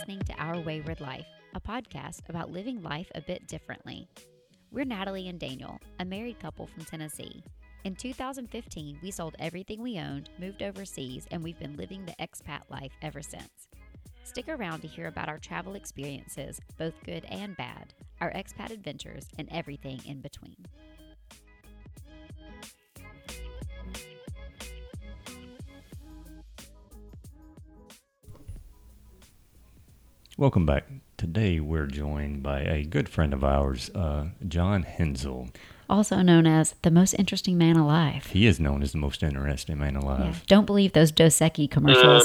listening to Our Wayward Life, a podcast about living life a bit differently. We're Natalie and Daniel, a married couple from Tennessee. In 2015, we sold everything we owned, moved overseas, and we've been living the expat life ever since. Stick around to hear about our travel experiences, both good and bad, our expat adventures, and everything in between. Welcome back. Today we're joined by a good friend of ours, John Hensel. Also known as the most interesting man alive. He is known as the most interesting man alive. Yeah. Don't believe those Dos Equis commercials.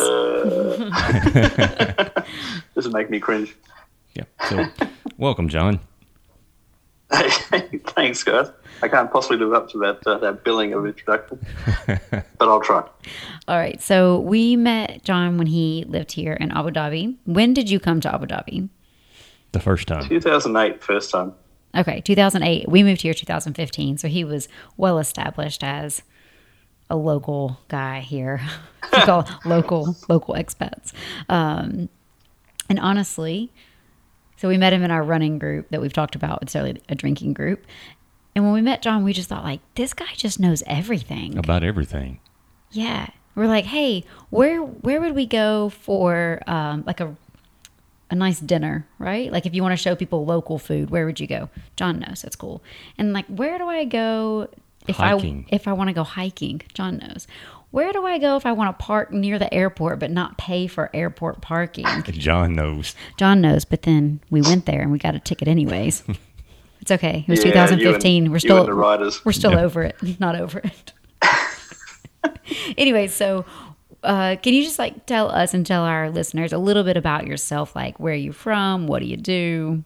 This will make me cringe. Yeah. So, welcome, John. Thanks, guys. I can't possibly live up to that billing of introduction, but I'll try. All right. So we met John when he lived here in Abu Dhabi. When did you come to Abu Dhabi? The first time. 2008, first time. Okay, 2008. We moved here 2015, so he was well established as a local guy here. We call local expats. And honestly, so we met him in our running group that we've talked about. It's really a drinking group. And when we met John, we just thought, like, this guy just knows everything. About everything. Yeah. We're like, hey, where would we go for like a nice dinner, right? Like if you want to show people local food, where would you go? John knows. That's cool. And like, where do I go if I want to go hiking? John knows. Where do I go if I want to park near the airport but not pay for airport parking? John knows. John knows. But then we went there and we got a ticket anyways. It's okay. It was 2015. We're still over it. Not over it. Anyway, so. Can you just like tell us and tell our listeners a little bit about yourself? Like, where are you from? What do you do?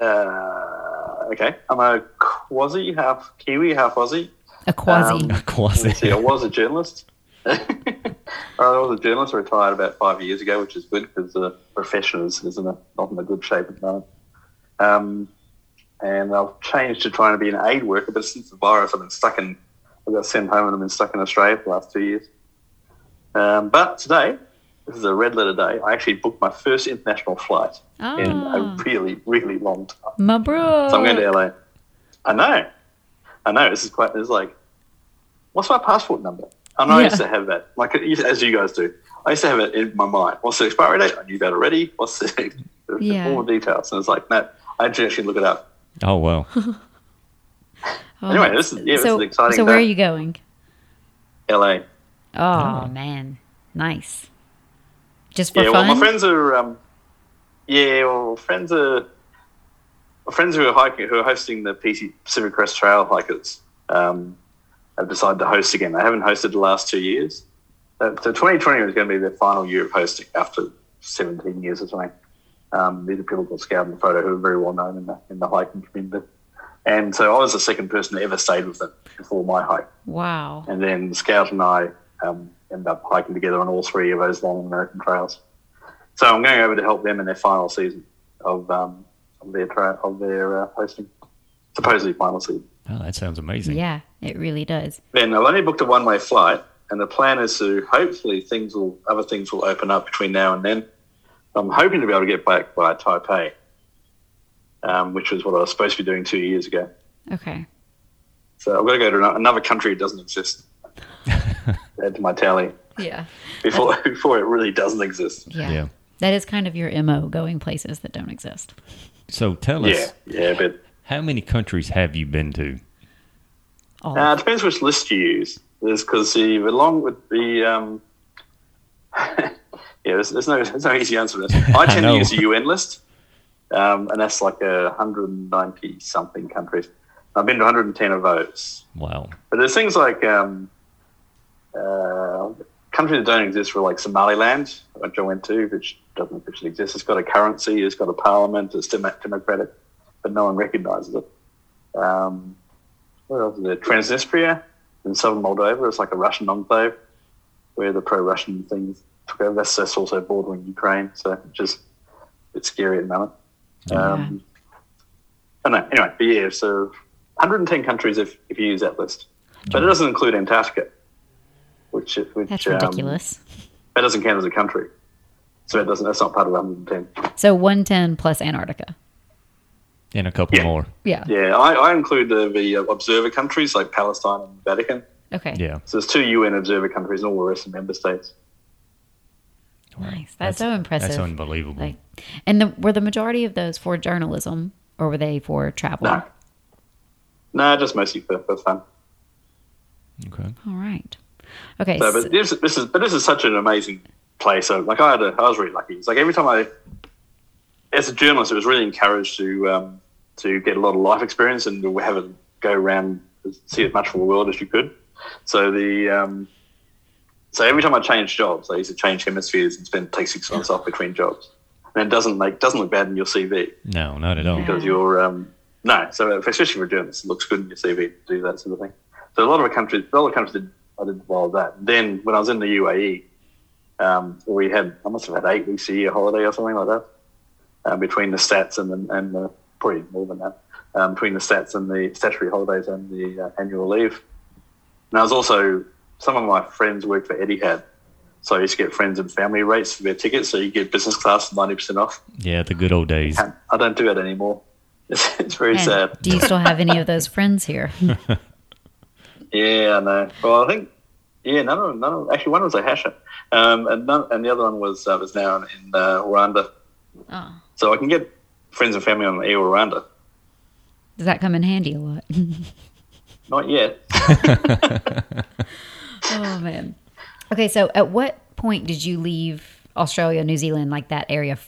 Okay. I'm a quasi, half Kiwi, half Aussie. A quasi. I was a journalist. I retired about 5 years ago, which is good because the profession is not in a good shape at the moment. And I've changed to trying to be an aid worker, but since the virus, I got sent home and I've been stuck in Australia for the last 2 years. But today, this is a red letter day. I actually booked my first international flight in a really, really long time. Mabruk. So I'm going to LA. I know. It's like, what's my passport number? I know. I used to have that, like as you guys do. I used to have it in my mind. What's the expiry date? I knew that already. What's the all the details? And it's like, no, I had to actually look it up. Oh, wow. Anyway, this is exciting. So where are you going? LA. Oh man, nice. Just for fun? Well, my friends who are hiking, who are hosting the PC Pacific Crest Trail hikers, have decided to host again. They haven't hosted the last 2 years. So 2020 was going to be their final year of hosting after 17 years or something. These are people called Scout and Photo who are very well known in the hiking community. And so I was the second person that ever stayed with them before my hike. Wow. And then Scout and I ended up hiking together on all three of those long American trails. So I'm going over to help them in their final season of their hosting, supposedly final season. Oh, that sounds amazing. Yeah, it really does. Then I've only booked a one-way flight, and the plan is to hopefully other things will open up between now and then. I'm hoping to be able to get back by Taipei. Which was what I was supposed to be doing 2 years ago. Okay. So I've got to go to another country that doesn't exist. Add to my tally. Yeah. Before it really doesn't exist. Yeah. That is kind of your MO, going places that don't exist. So tell us. Yeah, but how many countries have you been to? It depends which list you use. Because along with the... there's no easy answer to this. I tend to use the UN list. And that's like 190-something countries. I've been to 110 of those. Wow. But there's things like countries that don't exist were like Somaliland, which I went to, which doesn't actually exist. It's got a currency, it's got a parliament, it's democratic, but no one recognises it. What else is there? Transnistria in southern Moldova. It's like a Russian enclave where the pro-Russian things took over. That's also bordering Ukraine, so just a bit scary at the moment. So 110 countries if you use that list, but it doesn't include Antarctica, which that's ridiculous. That doesn't count as a country. So it doesn't, that's not part of 110. So 110 plus Antarctica. And a couple more. Yeah. Yeah. I include the observer countries like Palestine and Vatican. Okay. Yeah. So there's two UN observer countries and all the rest of member states. Nice. That's so impressive. That's unbelievable. Like, and were the majority of those for journalism or were they for travel? No, just mostly for fun. Okay. All right. Okay. So, but this is such an amazing place. So, like I was really lucky. It's like every time as a journalist, I was really encouraged to get a lot of life experience and to have a go around and see as much of the world as you could. So so every time I changed jobs, I used to change hemispheres and take 6 months off between jobs. And it doesn't look bad in your CV. No, not at all. Because you're so especially for journalists, it looks good in your CV to do that sort of thing. So a lot of countries I did while that. Then when I was in the UAE, I must have had 8 weeks a year holiday or something like that. Between the stats and the probably more than that, between the stats and the statutory holidays and the annual leave. And I was also, some of my friends worked for Etihad, so I used to get friends and family rates for their tickets, so you get business class 90% off. Yeah, the good old days. I don't do it anymore. It's very sad. Do you still have any of those friends here? Yeah, I know. Well, I think, none of actually, one was a hasher, and the other one was now in Rwanda. Oh. So I can get friends and family on Air Rwanda. Does that come in handy a lot? Not yet. Oh, man. Okay, so at what point did you leave Australia, New Zealand, like that area,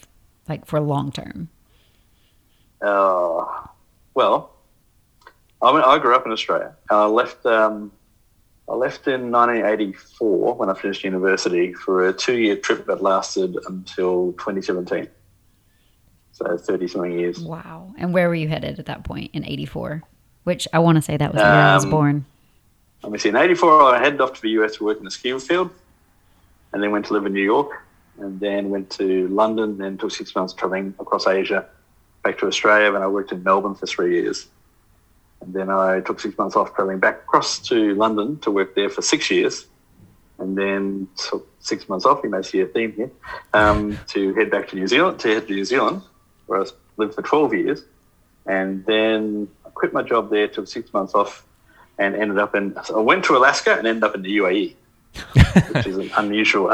like for long term? Well, I grew up in Australia. I left in 1984 when I finished university for a 2-year trip that lasted until 2017. So 30-something years. Wow. And where were you headed at that point in 84? Which I want to say that was where I was born. Let me see. In 84, I headed off to the US to work in the ski field and then went to live in New York and then went to London and took 6 months traveling across Asia back to Australia. Then I worked in Melbourne for 3 years. And then I took 6 months off traveling back across to London to work there for 6 years. And then took 6 months off, you may see a theme here, to head back to New Zealand. Where I lived for 12 years, and then I quit my job there, took 6 months off, and I went to Alaska and ended up in the UAE, which is an unusual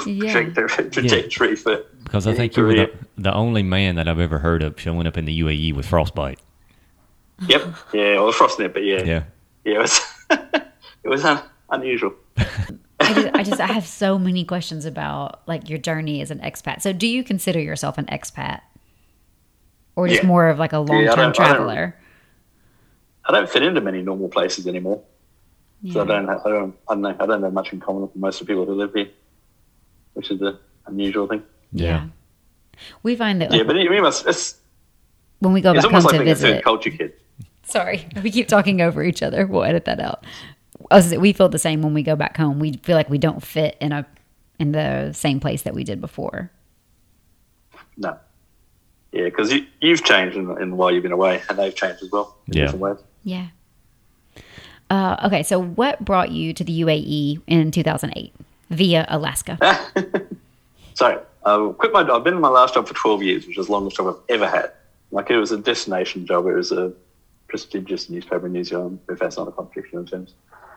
trajectory for. Because I think you were the only man that I've ever heard of showing up in the UAE with frostbite. Yep, yeah, well, frostnet, but yeah, it was it was unusual. I have so many questions about like your journey as an expat. So, do you consider yourself an expat? Or just more of like a long-term traveler? I don't fit into many normal places anymore. Yeah. So I don't have much in common with most of the people who live here, which is an unusual thing. Yeah. We find that... when we go back home to visit... It's almost like being a culture kid. Sorry, we keep talking over each other. We'll edit that out. We feel the same when we go back home. We feel like we don't fit in the same place that we did before. No. Yeah, because you've changed in while you've been away, and they've changed as well in different ways. Yeah. Okay, so what brought you to the UAE in 2008 via Alaska? So I quit my job. I've been in my last job for 12 years, which is the longest job I've ever had. Like, it was a destination job. It was a prestigious newspaper in New Zealand, if that's not a contradiction in terms.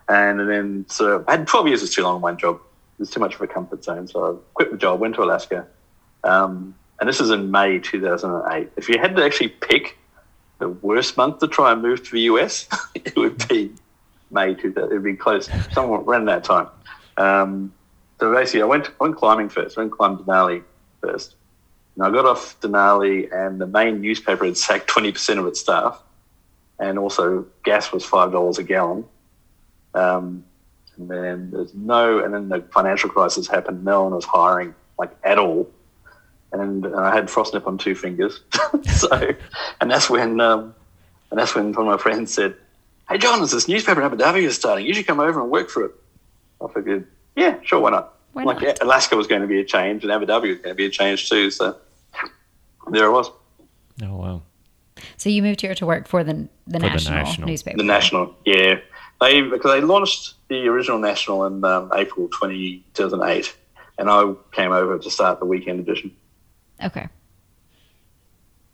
And then, so I had 12 years was too long in one job. It was too much of a comfort zone. So I quit my job, went to Alaska. And this is in May 2008. If you had to actually pick the worst month to try and move to the US, it would be May 2008. It would be close, somewhere around that time. So basically, I went climbing first. I went climbed Denali first. And I got off Denali, and the main newspaper had sacked 20% of its staff. And also, gas was $5 a gallon. And then the financial crisis happened. No one was hiring, like, at all. And I had frostnip on 2 fingers. and that's when one of my friends said, "Hey John, there's this newspaper in Abu Dhabi is starting. You should come over and work for it." I figured, yeah, sure, why not? Alaska was going to be a change, and Abu Dhabi was going to be a change too. So there I was. Oh wow! So you moved here to work for the National newspaper. The National, yeah. Because they launched the original National in April 2008. and I came over to start the weekend edition. Okay.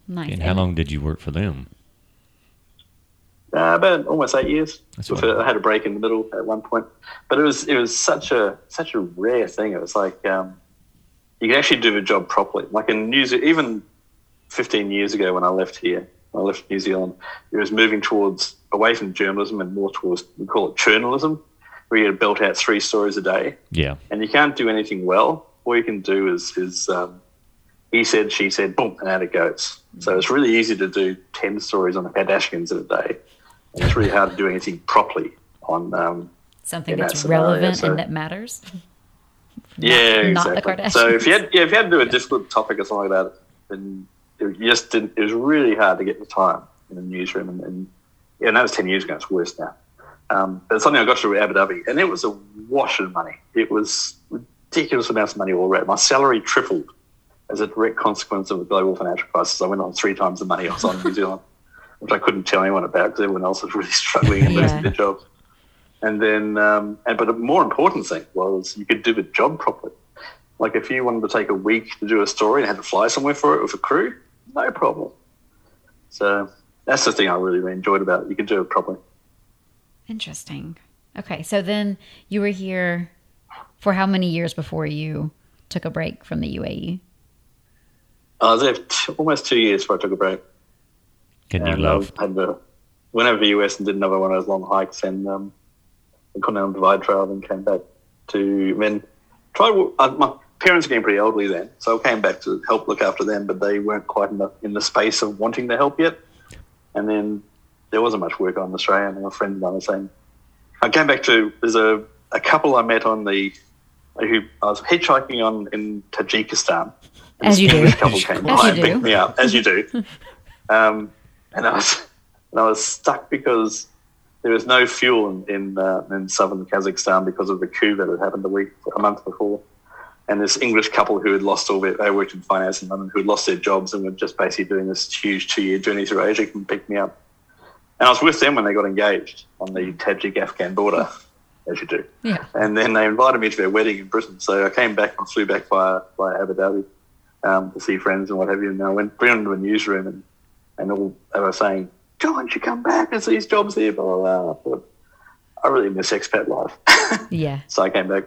Nice. And how long did you work for them? About almost 8 years. I had a break in the middle at one point, but it was such a rare thing. It was like you could actually do the job properly. Like in New Zealand, even 15 years ago when I left here, when I left New Zealand, it was moving away from journalism and more towards, we call it churnalism, where you get belt out 3 stories a day. Yeah, and you can't do anything well. All you can do is he said, she said, boom, and out it goes. So it's really easy to do 10 stories on the Kardashians in a day. And it's really hard to do anything properly on something that's relevant and that matters. Yeah, exactly. Not the Kardashians. So if you had to do a difficult topic or something like that, then it was really hard to get the time in the newsroom, and that was 10 years ago. It's worse now. But it's something I got through Abu Dhabi, and it was a wash of money. It was ridiculous amounts of money all around. My salary tripled as a direct consequence of the global financial crisis. I went on 3 times the money I was on in New Zealand, which I couldn't tell anyone about because everyone else was really struggling and losing their jobs. And then, but a more important thing was you could do the job properly. Like if you wanted to take a week to do a story and had to fly somewhere for it with a crew, no problem. So that's the thing I really enjoyed about it. You could do it properly. Interesting. Okay, so then you were here for how many years before you took a break from the UAE? I was there almost 2 years before I took a break. Went over to the US and did another one of those long hikes and the Continental Divide Trail, then came back to my parents were getting pretty elderly then, so I came back to help look after them, but they weren't quite in the space of wanting to help yet. And then there wasn't much work on Australia, and my friend and I were saying, I came back to, there's a couple I met who I was hitchhiking in Tajikistan. As you do. This couple came by and picked me up, as you do. And I was stuck because there was no fuel in southern Kazakhstan because of the coup that had happened a month before. And this English couple who had lost they worked in finance in London, who had lost their jobs and were just basically doing this huge 2-year journey through Asia, came and picked me up. And I was with them when they got engaged on the Tajik-Afghan border, as you do. Yeah. And then they invited me to their wedding in Britain. So I came back and flew back via Abu Dhabi to see friends and what have you. And I went into a newsroom and all they were saying, John, you should come back, there's these jobs there, blah, blah, blah. I thought, I really miss expat life. Yeah. So I came back.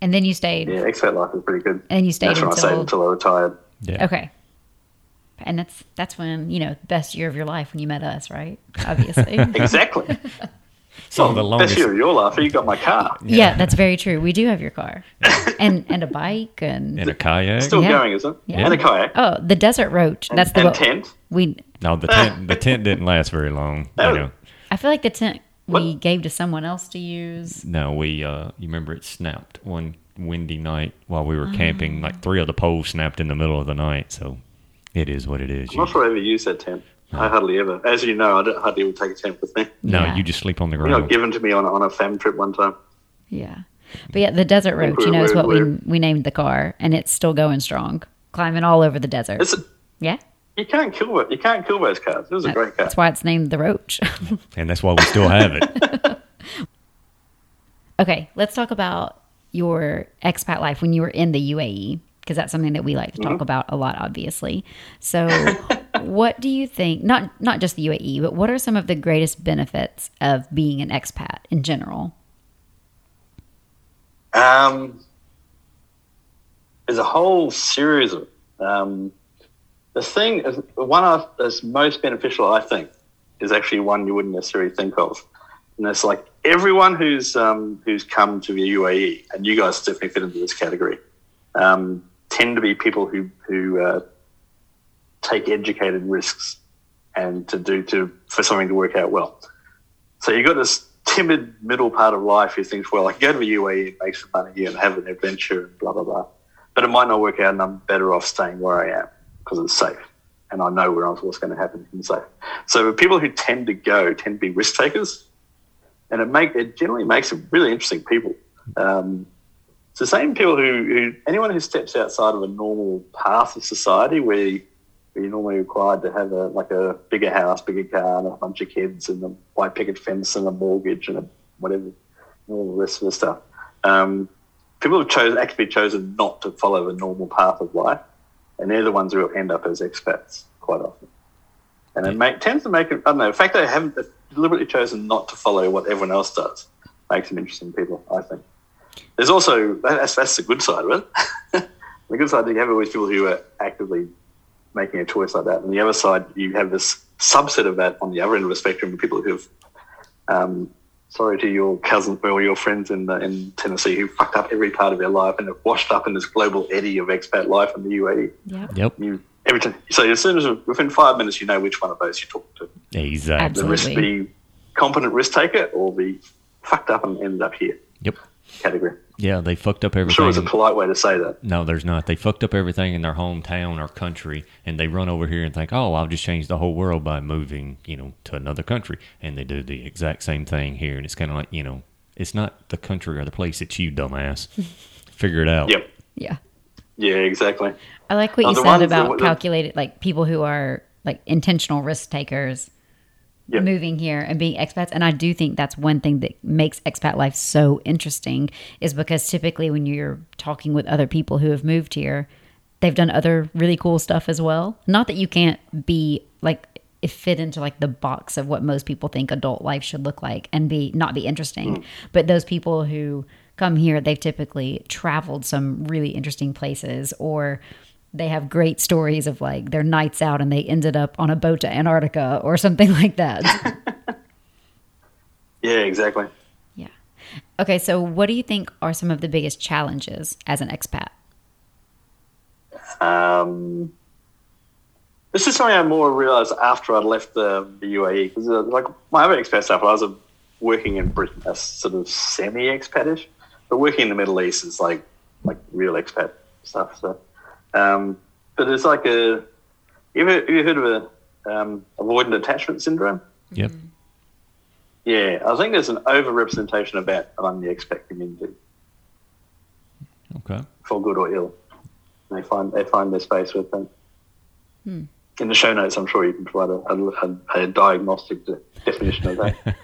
And then you stayed. Yeah, expat life is pretty good. And you stayed until I retired. Yeah. Okay. And that's when, best year of your life when you met us, right? Obviously. Exactly. So the longest year of your life, you got my car. Yeah. Yeah, that's very true. We do have your car. and a bike and a kayak. Still going, isn't it? Yeah. And a kayak. Oh, the Desert Roach. That's tent. The tent didn't last very long. I feel like the tent we gave to someone else to use. No, you remember it snapped one windy night while we were camping. Like 3 of the poles snapped in the middle of the night, so it is what it is. I'm not sure I ever use that tent. No. I hardly ever. As you know, I don't hardly ever take a tent with me. No, You just sleep on the ground. It got given to me on a fam trip one time. Yeah. But yeah, the Desert Roach, is what we named the car, and it's still going strong, climbing all over the desert. You can't kill it. You can't kill those cars. It was a great car. That's why it's named the Roach. And that's why we still have it. Okay, let's talk about your expat life when you were in the UAE, because that's something that we like to talk about a lot, obviously. So what do you think, not just the UAE, but what are some of the greatest benefits of being an expat in general? There's a whole series of one that's most beneficial, I think, is actually one you wouldn't necessarily think of. And it's like everyone who's come to the UAE, and you guys definitely fit into this category, tend to be people who take educated risks and for something to work out well. So you've got this timid middle part of life who thinks, well, I can go to the UAE and make some money and have an adventure and blah, blah, blah. But it might not work out, and I'm better off staying where I am because it's safe and I know what's going to happen and safe. So the people who tend to be risk takers, and it generally makes them really interesting people. It's the same people anyone who steps outside of a normal path of society where you're normally required to have a bigger house, bigger car, and a bunch of kids, and a white picket fence, and a mortgage, and whatever, and all the rest of the stuff. people have actually chosen not to follow a normal path of life, and they're the ones who end up as expats quite often. And it tends to make it, I don't know, the fact that they haven't deliberately chosen not to follow what everyone else does makes them interesting people, I think. There's also, that's the good side of it. The good side, you have always people who are actively making a choice like that. And the other side, you have this subset of that on the other end of the spectrum, people who've, sorry to your cousin or your friends in Tennessee who fucked up every part of their life and have washed up in this global eddy of expat life in the UAE. Yep. Every time, so as soon as within 5 minutes, you know which one of those you talk to. Exactly. Absolutely. The competent risk taker or the fucked up and ended up here. Yep. Category. Yeah, they fucked up everything. I'm sure it's a polite way to say that. No, there's not. They fucked up everything in their hometown or country, and they run over here and think, oh, I'll just change the whole world by moving, to another country. And they do the exact same thing here, and it's kind of like, it's not the country or the place, it's you, dumbass. Figure it out. Yep. Yeah. Yeah, exactly. I like what you said about calculated, like people who are like intentional risk takers moving here and being expats. And I do think that's one thing that makes expat life so interesting is because typically when you're talking with other people who have moved here, they've done other really cool stuff as well. Not that you can't be like, it fit into like the box of what most people think adult life should look like and not be interesting. Mm. But those people who come here, they've typically traveled some really interesting places, or they have great stories of like their nights out and they ended up on a boat to Antarctica or something like that. Yeah, exactly. Yeah. Okay, so what do you think are some of the biggest challenges as an expat? This is something I more realized after I left the UAE, because like my other expat stuff, I was working in Britain as sort of semi-expatish. But working in the Middle East is like real expat stuff. So, but it's like have you heard of avoidant attachment syndrome? Yep. Yeah, I think there's an overrepresentation of that among the expat community. Okay. For good or ill, they find their space with them. Hmm. In the show notes, I'm sure you can provide a diagnostic definition of that.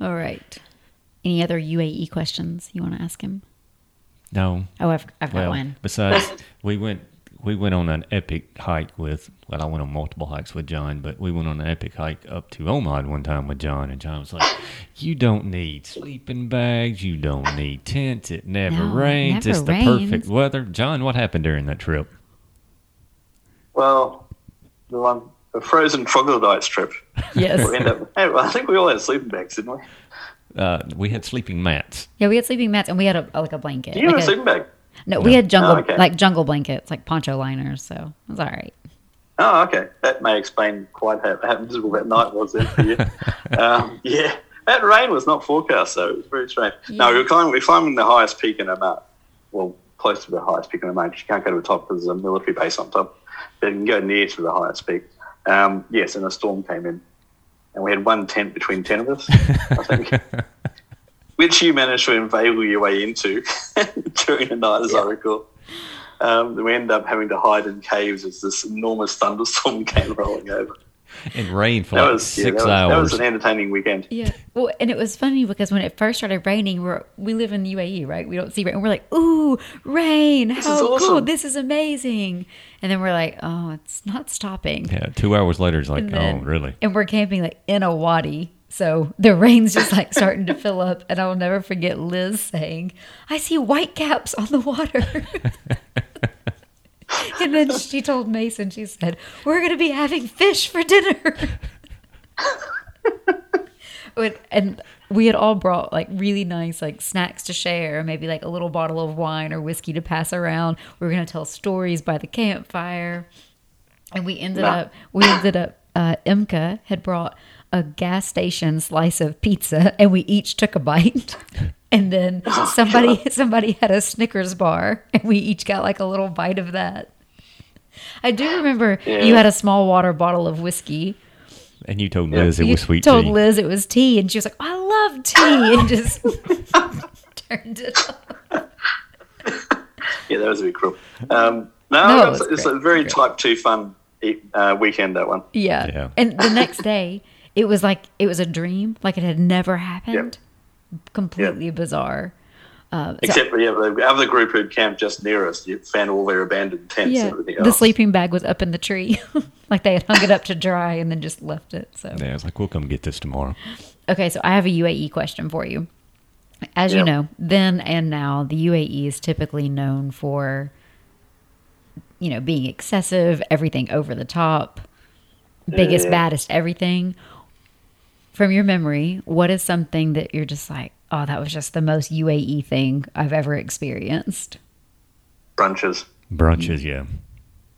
All right. Any other UAE questions you want to ask him? No. Oh, I've got one. Besides, we went on an epic hike I went on multiple hikes with John, but we went on an epic hike up to Oman one time with John, and John was like, you don't need sleeping bags, you don't need tents, it never rains, it's the perfect weather. John, what happened during that trip? Well, the frozen troglodytes trip. Yes. I think we all had sleeping bags, didn't we? We had sleeping mats. Yeah, we had sleeping mats, and we had a blanket. You had a sleeping bag? No, we had jungle blankets, like poncho liners, so it was all right. Oh, okay. That may explain quite how miserable that night was then for you. Yeah, that rain was not forecast, though. It was very strange. Yeah. No, we were climbing the highest peak in Oman. Well, close to the highest peak in Oman. You can't go to the top because there's a military base on top. But you can go near to the highest peak. Yes, and a storm came in. And we had one tent between 10 of us, I think, which you managed to inveigle your way into during the night, as I recall. We ended up having to hide in caves as this enormous thunderstorm came rolling over. And rain for six hours. That was an entertaining weekend. Yeah. Well, and it was funny because when it first started raining, we live in the UAE, right? We don't see rain. And we're like, ooh, rain. How cool. This is amazing. And then we're like, oh, it's not stopping. Yeah. 2 hours later, it's like, oh, really? And we're camping like in a wadi. So the rain's just like starting to fill up. And I'll never forget Liz saying, I see white caps on the water. And then she told Mason, she said, we're going to be having fish for dinner. And we had all brought like really nice like snacks to share, maybe like a little bottle of wine or whiskey to pass around. We were going to tell stories by the campfire. And we ended up, Imka had brought a gas station slice of pizza and we each took a bite. And then somebody had a Snickers bar, and we each got like a little bite of that. I do remember you had a small water bottle of whiskey. And you told Liz it was sweet tea. You told Liz it was tea, and she was like, I love tea, and just turned it up. Yeah, that was a bit cruel. No, it's a very type 2 fun weekend, that one. Yeah. And the next day, it was like it was a dream, like it had never happened. Completely bizarre. Except for the other group who'd camped just near us, you found all their abandoned tents and everything else. The sleeping bag was up in the tree. Like they had hung it up to dry and then just left it. So yeah, I was like, we'll come get this tomorrow. Okay, so I have a UAE question for you. As you know, then and now, the UAE is typically known for, you know, being excessive, everything over the top, biggest, baddest, everything. From your memory, what is something that you're just like, oh, that was just the most UAE thing I've ever experienced? Brunches, yeah.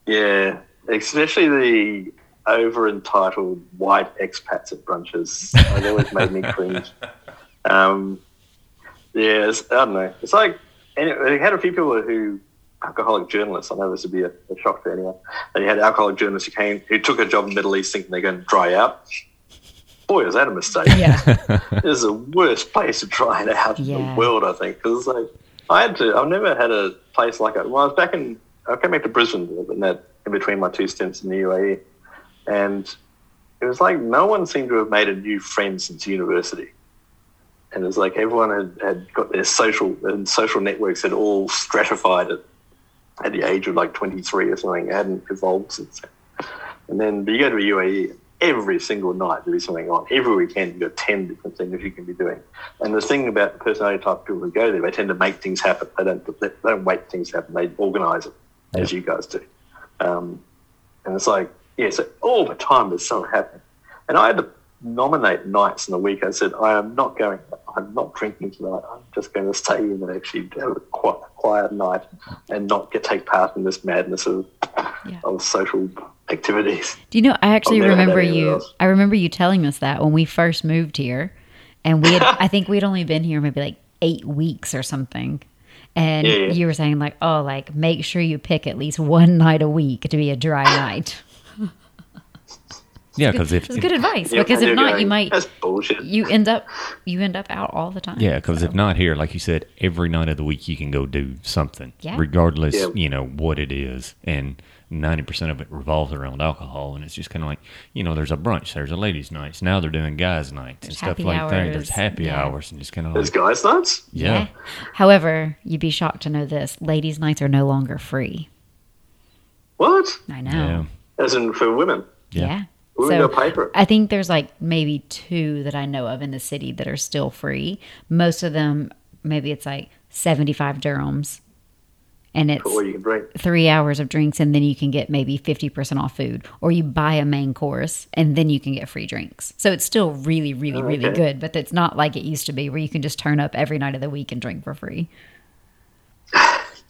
Yeah, especially the over-entitled white expats at brunches. They always made me cringe. I don't know. It's like, they had a few people who, alcoholic journalists, I know this would be a shock to anyone, but you had alcoholic journalists who took a job in the Middle East thinking they're going to dry out. Boy, is that a mistake. Yeah. This is the worst place to try it out in the world, I think. Because it's like, I've never had a place like it. Well, I came back to Brisbane in between my two stints in the UAE. And it was like, no one seemed to have made a new friend since university. And it was like, everyone had got their social networks had all stratified at the age of like 23 or something. It hadn't evolved since then. And then, but you go to the UAE, every single night there'll be something on. Every weekend you've got 10 different things you can be doing. And the thing about the personality type of people who go there, they tend to make things happen. They don't wait things happen. They organise it, as you guys do. And it's like, so all the time there's something happening. And I had to nominate nights in the week. I said, I am not going, I'm not drinking tonight. I'm just going to stay in and actually have a quiet night and not take part in this madness of social activities. Do you know, I actually remember you. I remember you telling us that when we first moved here, and we had, I think we'd only been here maybe like 8 weeks or something. And you were saying like, oh, like make sure you pick at least one night a week to be a dry night. Yeah, because it's good advice. Because if not, that's bullshit. You end up out all the time. Yeah, because if not here, like you said, every night of the week you can go do something, regardless, you know what it is, and 90% of it revolves around alcohol, and it's just kind of like, you know, there's a brunch, there's a ladies' nights, now they're doing guys' nights and stuff like that. There's happy hours, and just kind of like, there's guys' nights. Yeah. However, you'd be shocked to know this: ladies' nights are no longer free. What? I know. Yeah. As in for women. Yeah. So I think there's like maybe two that I know of in the city that are still free. Most of them, maybe it's like 75 dirhams, and it's 3 hours of drinks, and then you can get maybe 50% off food, or you buy a main course and then you can get free drinks. So it's still really, really, really good, but it's not like it used to be where you can just turn up every night of the week and drink for free.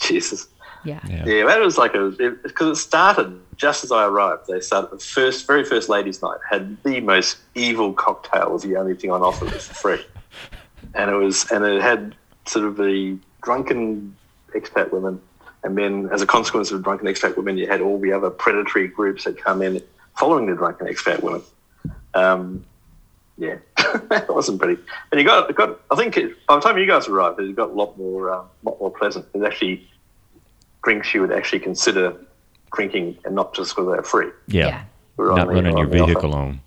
Jesus. Yeah, that was like because it started just as I arrived. They started the very first ladies' night had the most evil cocktail. Was the only thing on offer was free, and it had sort of the drunken expat women, and then as a consequence of drunken expat women, you had all the other predatory groups that come in following the drunken expat women. That wasn't pretty. And it got. I think by the time you guys arrived, it got a lot more pleasant. It actually. Drinks you would actually consider drinking, and not just because they're free. Yeah. Not running your vehicle on.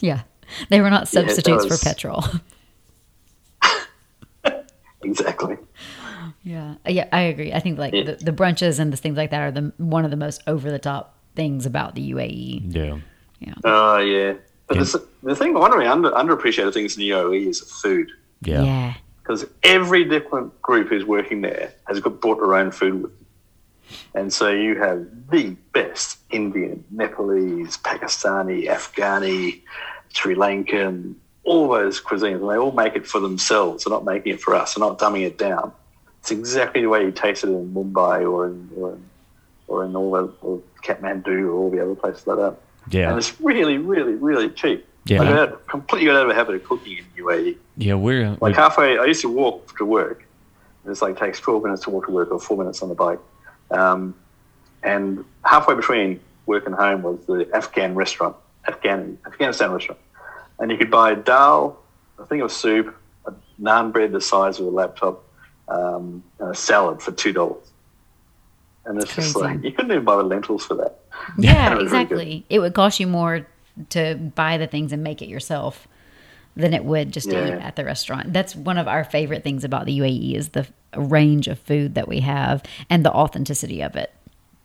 Yeah. They were not substitutes for petrol. Exactly. Yeah, I agree. I think like the brunches and the things like that are one of the most over-the-top things about the UAE. Yeah. Oh, yeah. But the thing, one of the underappreciated things in the UAE is food. Yeah. Because every different group who's working there has brought their own food with them. And so you have the best Indian, Nepalese, Pakistani, Afghani, Sri Lankan, all those cuisines. And they all make it for themselves. They're not making it for us. They're not dumbing it down. It's exactly the way you taste it in Mumbai or in or Kathmandu or all the other places like that. Yeah. And it's really, really, really cheap. Yeah, I completely got out of a habit of cooking in the UAE. Yeah, we're... Like halfway, I used to walk to work. It's like takes 12 minutes to walk to work or 4 minutes on the bike. And halfway between work and home was the Afghanistan restaurant. And you could buy dal, a thing of soup, a naan bread the size of a laptop, and a salad for $2. And it's just like, you couldn't even buy the lentils for that. Yeah, exactly. Really, it would cost you more to buy the things and make it yourself than it would just to eat at the restaurant. That's one of our favorite things about the UAE is the range of food that we have and the authenticity of it.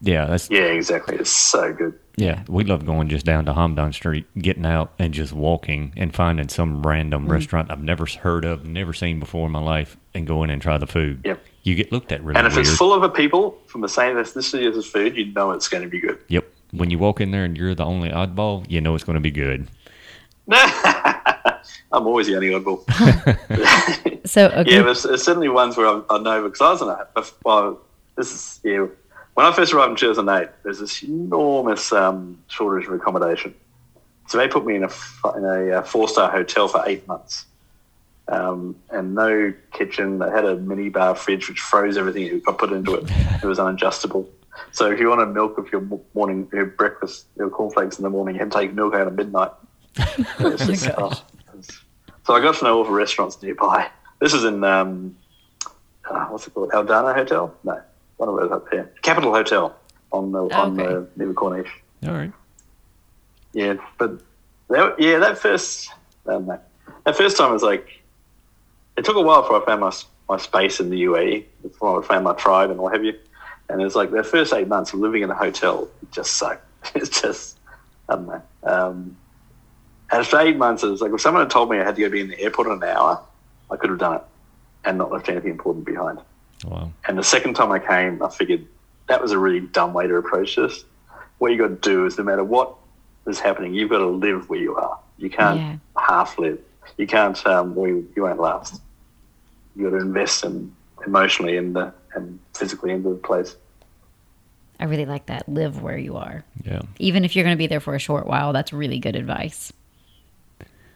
Yeah, that's exactly. It's so good. Yeah, we love going just down to Hamdan Street, getting out and just walking and finding some random restaurant I've never heard of, never seen before in my life, and go in and try the food. Yep. You get looked at really weird. And if it's full of people from the same ethnicity as the food, you know it's going to be good. Yep. When you walk in there and you're the only oddball, you know it's going to be good. I'm always the only oddball. So, okay. Yeah, but there's certainly ones where I know because I was in when I first arrived in 2008, there's this enormous shortage of accommodation. So they put me in a four-star hotel for 8 months. And no kitchen. They had a minibar fridge which froze everything that got put into it. It was unadjustable. So if you wanted milk with your breakfast, your cornflakes in the morning, you had to take milk out at midnight. So I got to know all the restaurants nearby. This is in, what's it called, Aldana Hotel? No. One of those up here. Capital Hotel on the near Corniche. All right. Yeah, but that first time was like, it took a while before I found my space in the UAE, before I found my tribe and what have you. And it's like the first 8 months of living in a hotel, it just sucked. It's just, I don't know. After 8 months, it was like if someone had told me I had to go be in the airport in an hour, I could have done it and not left anything important behind. Wow. And the second time I came, I figured that was a really dumb way to approach this. What you got to do is no matter what is happening, you've got to live where you are. You can't half live. You can't, you won't last. You've got to invest emotionally and physically into the place. I really like that. Live where you are. Yeah. Even if you're going to be there for a short while, that's really good advice.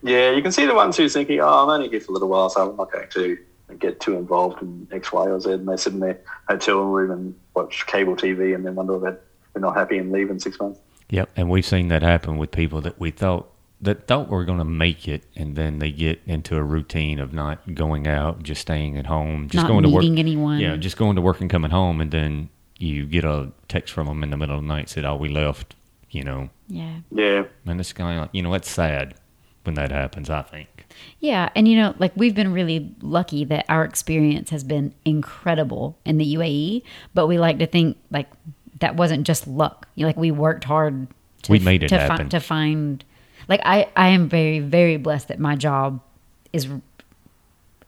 Yeah, you can see the ones who's thinking, oh, I'm only here for a little while, so I'm not going to get too involved in X, Y, or Z, and they sit in their hotel room and watch cable TV and then wonder that they're not happy and leave in 6 months. Yep, and we've seen that happen with people that we thought were going to make it, and then they get into a routine of not going out, just staying at home, just not going to work. Not meeting anyone. Yeah, just going to work and coming home, and then you get a text from them in the middle of the night, said, oh, we left, you know. Yeah. Yeah. And this guy, you know, that's sad when that happens, I think. Yeah, and you know, like we've been really lucky that our experience has been incredible in the UAE, but we like to think like that wasn't just luck. You know, like we worked hard to made it happen. To find, like I am very, very blessed that my job is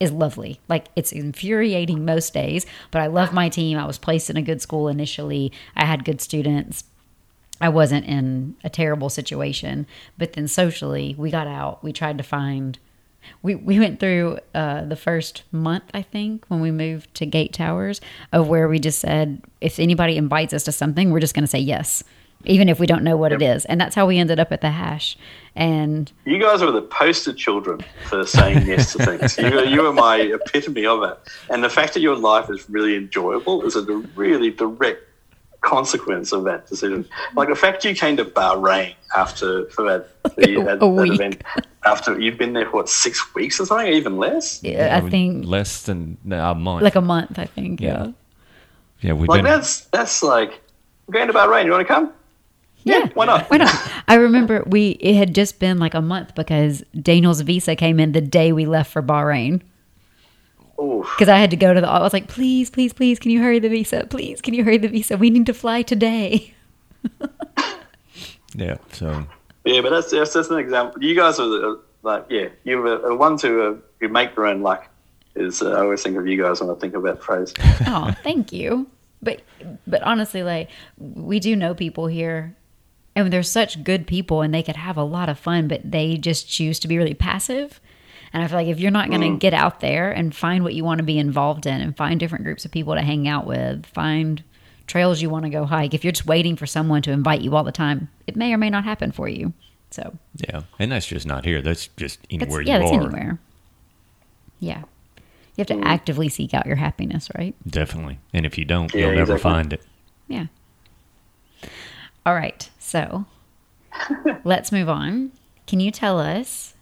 lovely. Like it's infuriating most days, but I love my team. I was placed in a good school initially. I had good students. I wasn't in a terrible situation, but then socially we got out. We tried to find. We went through the first month, I think, when we moved to Gate Towers, of where we just said, if anybody invites us to something, we're just going to say yes, even if we don't know what it is. And that's how we ended up at the Hash. And you guys were the poster children for saying yes to things. You were my epitome of it. And the fact that your life is really enjoyable is a really direct consequence of that decision. Like the fact you came to Bahrain after that event, after you've been there for 6 weeks or something, even less. Yeah, I think less than a month. Like a month, I think. Yeah, yeah. We've like been... that's like we're going to Bahrain. You want to come? Yeah, why not? Why not? I remember it had just been like a month because Daniel's visa came in the day we left for Bahrain. Because I had to go I was like, please, please, please, can you hurry the visa? Please, can you hurry the visa? We need to fly today. Yeah, so. Yeah, but that's just an example. You guys are like, yeah, you were ones who make their own luck. I always think of you guys when I think of that phrase. Oh, thank you. But honestly, like, we do know people here. And they're such good people and they could have a lot of fun, but they just choose to be really passive. And I feel like if you're not going to get out there and find what you want to be involved in and find different groups of people to hang out with, find trails you want to go hike, if you're just waiting for someone to invite you all the time, it may or may not happen for you. So yeah, and that's just not here. That's just anywhere you are. Yeah, that's anywhere. Yeah. You have to actively seek out your happiness, right? Definitely. And if you don't, you'll never find it. Yeah. All right. So let's move on. Can you tell us...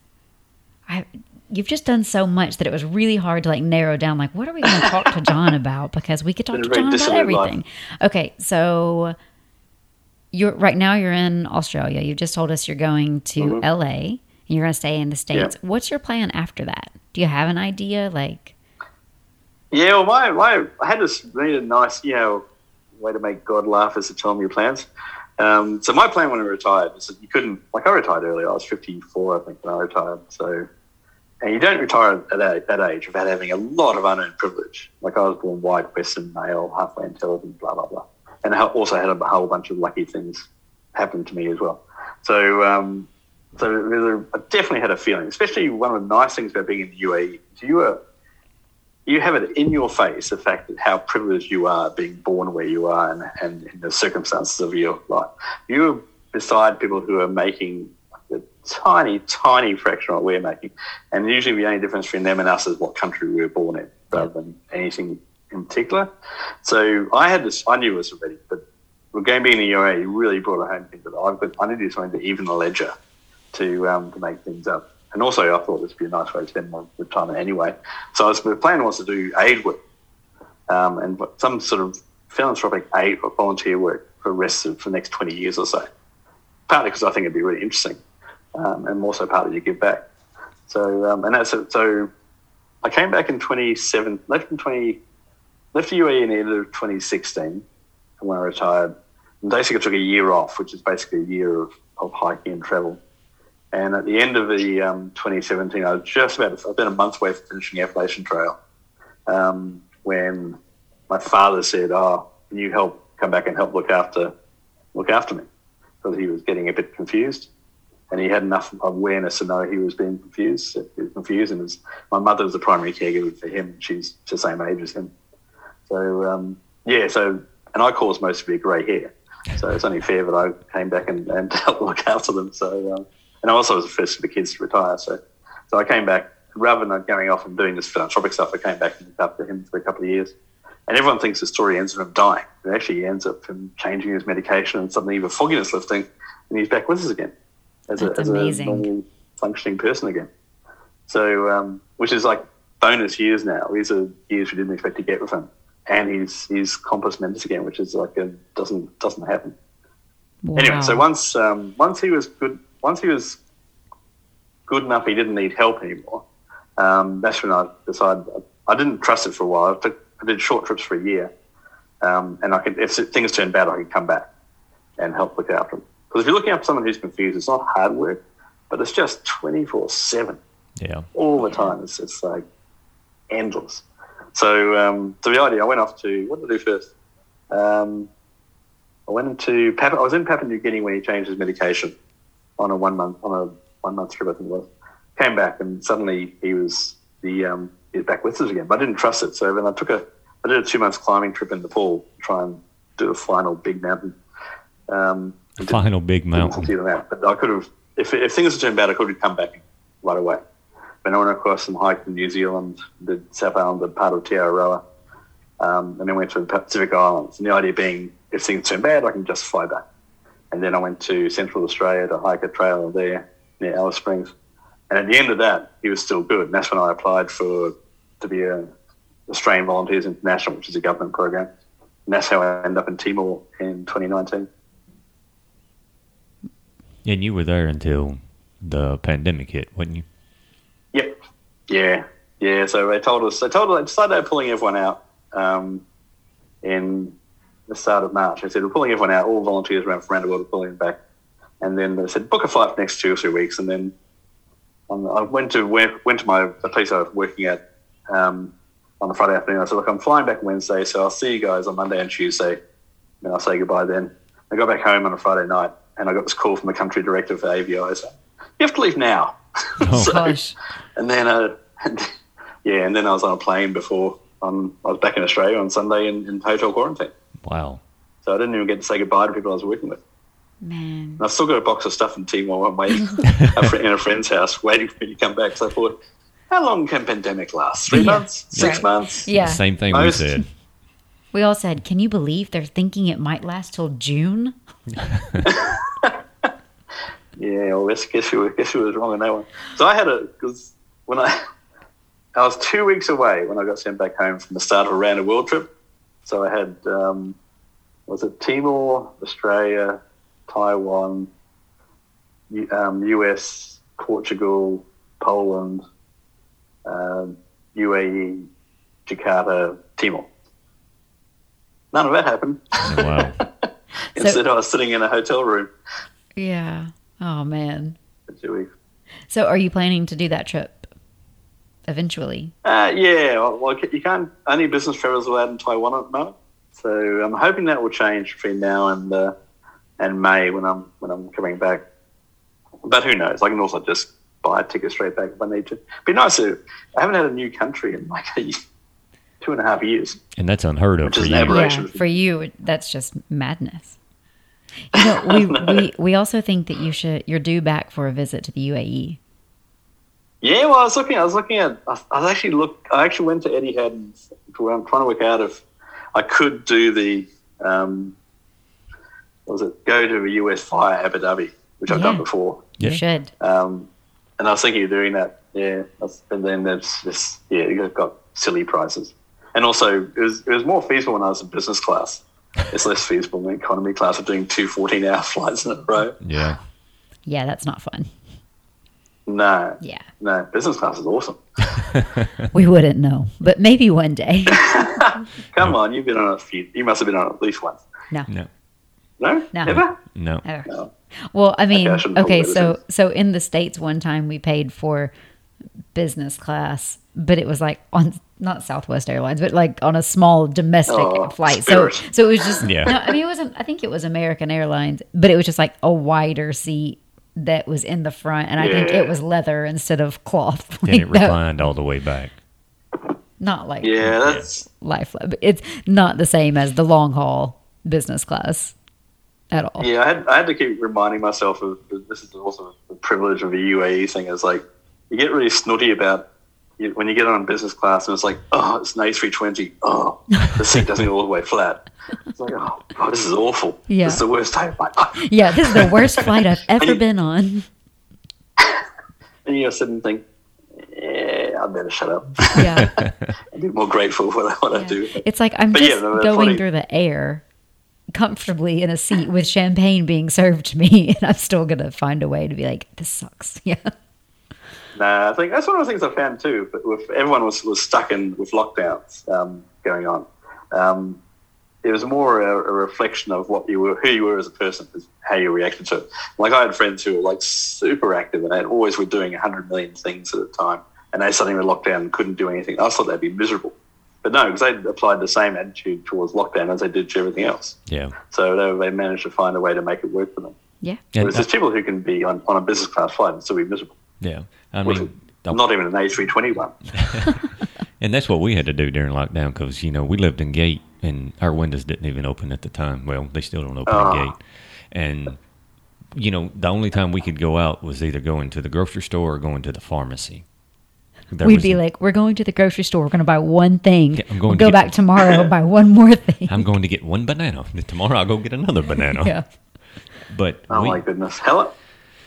You've just done so much that it was really hard to like narrow down, like, what are we going to talk to John about? Because we could talk to John about everything. Life. Okay. So right now you're in Australia. You just told us you're going to LA and you're going to stay in the States. Yeah. What's your plan after that? Do you have an idea? Like, yeah, well, I had this really nice, you know, way to make God laugh is to tell me your plans. So my plan when I retired is that you couldn't, like, I retired early. I was 54, I think, when I retired. So, and you don't retire at that age without having a lot of unearned privilege. Like, I was born white, Western, male, halfway intelligent, blah, blah, blah. And I also had a whole bunch of lucky things happen to me as well. So, so I definitely had a feeling, especially one of the nice things about being in the UAE, you have it in your face, the fact that how privileged you are being born where you are and in the circumstances of your life. You're beside people who are making a tiny, tiny fraction of what we're making. And usually the only difference between them and us is what country we were born in rather than anything in particular. So I had this, I knew this already, but we're going to be in the UAE really brought it home to me that I need to do something to even the ledger to make things up. And also, I thought this would be a nice way to spend my retirement anyway. So the plan was to do aid work and some sort of philanthropic aid or volunteer work for the rest of the next 20 years or so, partly because I think it'd be really interesting and also partly to give back. So so I came back in 2017, left the UAE in the end of 2016 when I retired. And basically, I took a year off, which is basically a year of hiking and travel. And at the end of the 2017, I was just about, I've been a month away from finishing the Appalachian Trail when my father said, "Oh, can you help come back and help look after me?" Because he was getting a bit confused, and he had enough awareness to know he was being confused. And my mother was the primary caregiver for him. She's the same age as him. So and I caused most of their grey hair, so it's only fair that I came back and helped look after them. So. And I also was the first of the kids to retire. So I came back, rather than going off and doing this philanthropic stuff, I came back and looked after him for a couple of years. And everyone thinks the story ends with him dying. It actually ends up him changing his medication and suddenly the fogginess lifting, and he's back with us again as a normal functioning person again. So, which is like bonus years now. These are years we didn't expect to get with him. And he's compass mentis again, which is like doesn't happen. Wow. Anyway, so once he was good. Once he was good enough, he didn't need help anymore. That's when I decided I didn't trust it for a while. I did short trips for a year, and I could, if things turned bad, I could come back and help look after him. Because if you're looking after someone who's confused, it's not hard work, but it's just 24/7. Yeah, all the time. It's like endless. So the idea, I went off to, what did I do first? I was in Papua New Guinea when he changed his medication. On a one month trip, I think it was, came back and suddenly he was back with us again. But I didn't trust it, so then I did a 2 month climbing trip in Nepal to try and do a final big mountain. But I could have, if things had turned bad, I could have come back right away. Then I went across some hike in New Zealand, did South Island, did part of Aotearoa, and then went to the Pacific Islands. And the idea being, if things turn bad, I can just fly back. And then I went to Central Australia to hike a trail there near Alice Springs. And at the end of that, he was still good. And that's when I applied to be an Australian Volunteers International, which is a government program. And that's how I ended up in Timor in 2019. And you were there until the pandemic hit, weren't you? Yep. Yeah. So they started pulling everyone out in the start of March. They said, we're pulling everyone out, all volunteers around the world are pulling back. And then they said, book a flight for the next 2 or 3 weeks. And then I went to the place I was working at on the Friday afternoon. I said, look, I'm flying back Wednesday, so I'll see you guys on Monday and Tuesday. And I'll say goodbye then. I got back home on a Friday night, and I got this call from the country director for AVI. So you have to leave now. Oh, gosh. And then I was on a plane before. I was back in Australia on Sunday in hotel quarantine. Wow. So I didn't even get to say goodbye to people I was working with. Man. And I've still got a box of stuff in Timor I'm waiting in a friend's house waiting for me to come back. So I thought, how long can pandemic last? 3 months? 6 months? Yeah. Same thing Most. We said. We all said, can you believe they're thinking it might last till June? Well, I guess you was wrong on that one. So I had because when I was 2 weeks away when I got sent back home from the start of a round of world trip. So I had, was it Timor, Australia, Taiwan, US, Portugal, Poland, UAE, Jakarta, Timor. None of that happened. Wow. Instead, I was sitting in a hotel room. Yeah. Oh, man. For 2 weeks. So are you planning to do that trip eventually? Yeah. Well, you can't. Only business travelers allowed in Taiwan at the moment. So I'm hoping that will change between now and May when I'm coming back. But who knows? I can also just buy a ticket straight back if I need to. Be nice to. I haven't had a new country in like 2.5 years. And that's unheard of for you. Yeah, for you, that's just madness. You know, we also think that you're due back for a visit to the UAE. Yeah, well, I actually went to Etihad and where I'm trying to work out if I could do the go to the US via Abu Dhabi, which I've done before. Yeah. You should. And I was thinking of doing that. Yeah, and then there's just you've got silly prices. And also, it was more feasible when I was in business class. It's less feasible in economy class of doing two 14-hour flights in a row. Yeah. Yeah, that's not fun. No. Yeah. No, business class is awesome. We wouldn't know, but maybe one day. Come on, you've been on a few. You must have been on at least once. No. Never? No. Well, I mean, so in the States one time we paid for business class, but it was like on not Southwest Airlines, but like on a small domestic flight. Spirit. So it was just, it wasn't, I think it was American Airlines, but it was just like a wider seat that was in the front. And I think it was leather instead of cloth. And it reclined all the way back. Not like that's life. It's not the same as the long haul business class at all. Yeah. I had to keep reminding myself of, this is also the privilege of the UAE thing. It's like, you get really snooty about when you get on business class and it's like, it's an A320. Oh, the seat doesn't go all the way flat. It's like, oh, this is awful. Yeah. This is the worst time of my life. Yeah, this is the worst flight I've ever been on. And you sit and think, I better shut up. Yeah. I'd be more grateful for what I do. It's like I'm going through the air comfortably in a seat with champagne being served to me, and I'm still going to find a way to be like, this sucks. Yeah. No, I think that's one of the things I found too. But everyone was stuck in with lockdowns going on. It was more a reflection of who you were as a person, is how you reacted to it. Like I had friends who were like super active and they always were doing 100 million things at a time, and they suddenly were locked down and couldn't do anything. I thought they'd be miserable, but no, because they applied the same attitude towards lockdown as they did to everything else. Yeah. So they managed to find a way to make it work for them. Yeah. Whereas there's people who can be on a business class flight and still be miserable. Yeah, I mean, not even an A321. And that's what we had to do during lockdown because, you know, we lived in Gate and our windows didn't even open at the time. Well, they still don't open at Gate. And, you know, the only time we could go out was either going to the grocery store or going to the pharmacy. We'd be like, we're going to the grocery store. We're going to buy one thing. Yeah, we'll go back tomorrow and buy one more thing. I'm going to get one banana. Tomorrow I'll go get another banana. Yeah. But my goodness. Hello.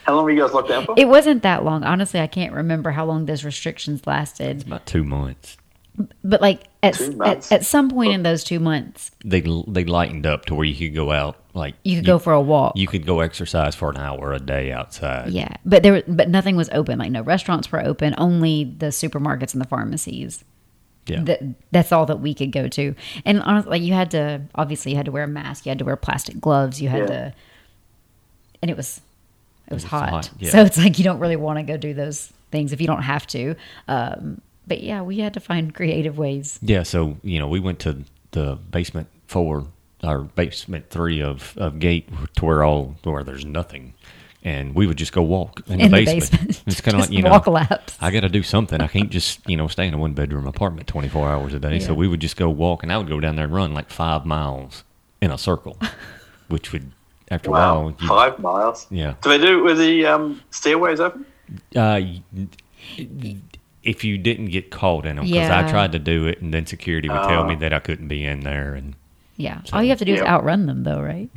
How long were you guys locked down for? It wasn't that long. Honestly, I can't remember how long those restrictions lasted. It's about 2 months. But like at some point in those 2 months, they lightened up to where you could go out. Like you could go for a walk. You could go exercise for an hour a day outside. Yeah, but but nothing was open. Like no restaurants were open. Only the supermarkets and the pharmacies. Yeah, that's all that we could go to. And honestly, like you had to wear a mask. You had to wear plastic gloves. You had to, and it was. It was hot. Yeah. So it's like you don't really want to go do those things if you don't have to. But yeah, we had to find creative ways. Yeah, so you know, we went to the basement three of Gate to where there's nothing, and we would just go walk in the basement. It's kind of like, you know, walk laps. I got to do something. I can't just stay in a one-bedroom apartment 24 hours a day. Yeah. So we would just go walk, and I would go down there and run like 5 miles in a circle, which would. After a while, 5 miles. Yeah. Do they do with the stairways open? If you didn't get caught in them, because I tried to do it, and then security would tell me that I couldn't be in there. And so, all you have to do is outrun them, though, right?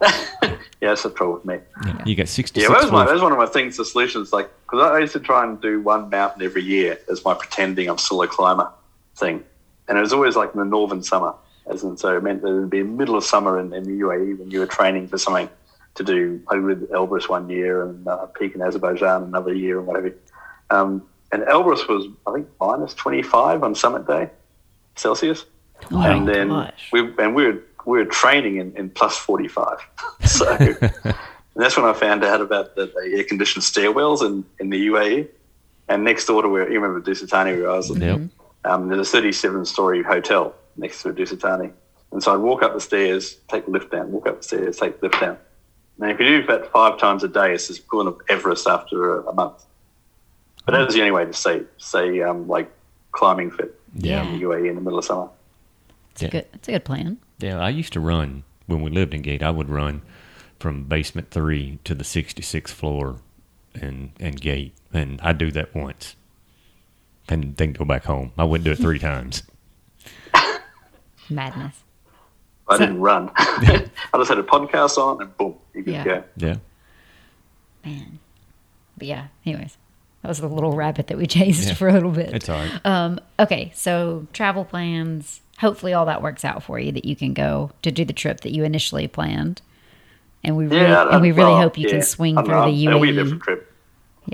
Yeah, that's the problem with me. Yeah. You got 66. Yeah, that was one of my things. The solutions, like, because I used to try and do one mountain every year as my pretending I'm still a climber thing, and it was always like in the northern summer. As in, so it meant that it would be middle of summer in the UAE when you were training for something to do, I did Elbrus one year and Peak in Azerbaijan another year and whatever. And Elbrus was, I think, minus 25 on summit day, Celsius. Oh, and then gosh. we were training in plus 45. So and that's when I found out about the air-conditioned stairwells in the UAE. And next door to where, you remember Dusitani where I was, yep. There's a 37-story hotel next to Dusitani. And so I'd walk up the stairs, take the lift down, walk up the stairs, take the lift down. Now, if you do that 5 times a day, it's the equivalent of Everest after a month. But that was the only way to stay like climbing fit in the UAE in the middle of summer. It's a good plan. Yeah, I used to run when we lived in Gate. I would run from basement 3 to the 66th floor and Gate. And I do that once and then go back home. I wouldn't do it 3 times. Madness. I didn't run. I just had a podcast on and boom, you could go. Yeah. Man. But yeah, anyways. That was the little rabbit that we chased for a little bit. It's all right. Okay, so travel plans. Hopefully all that works out for you, that you can go to do the trip that you initially planned. And we really hope you can swing through the UAE. It'll be a different trip.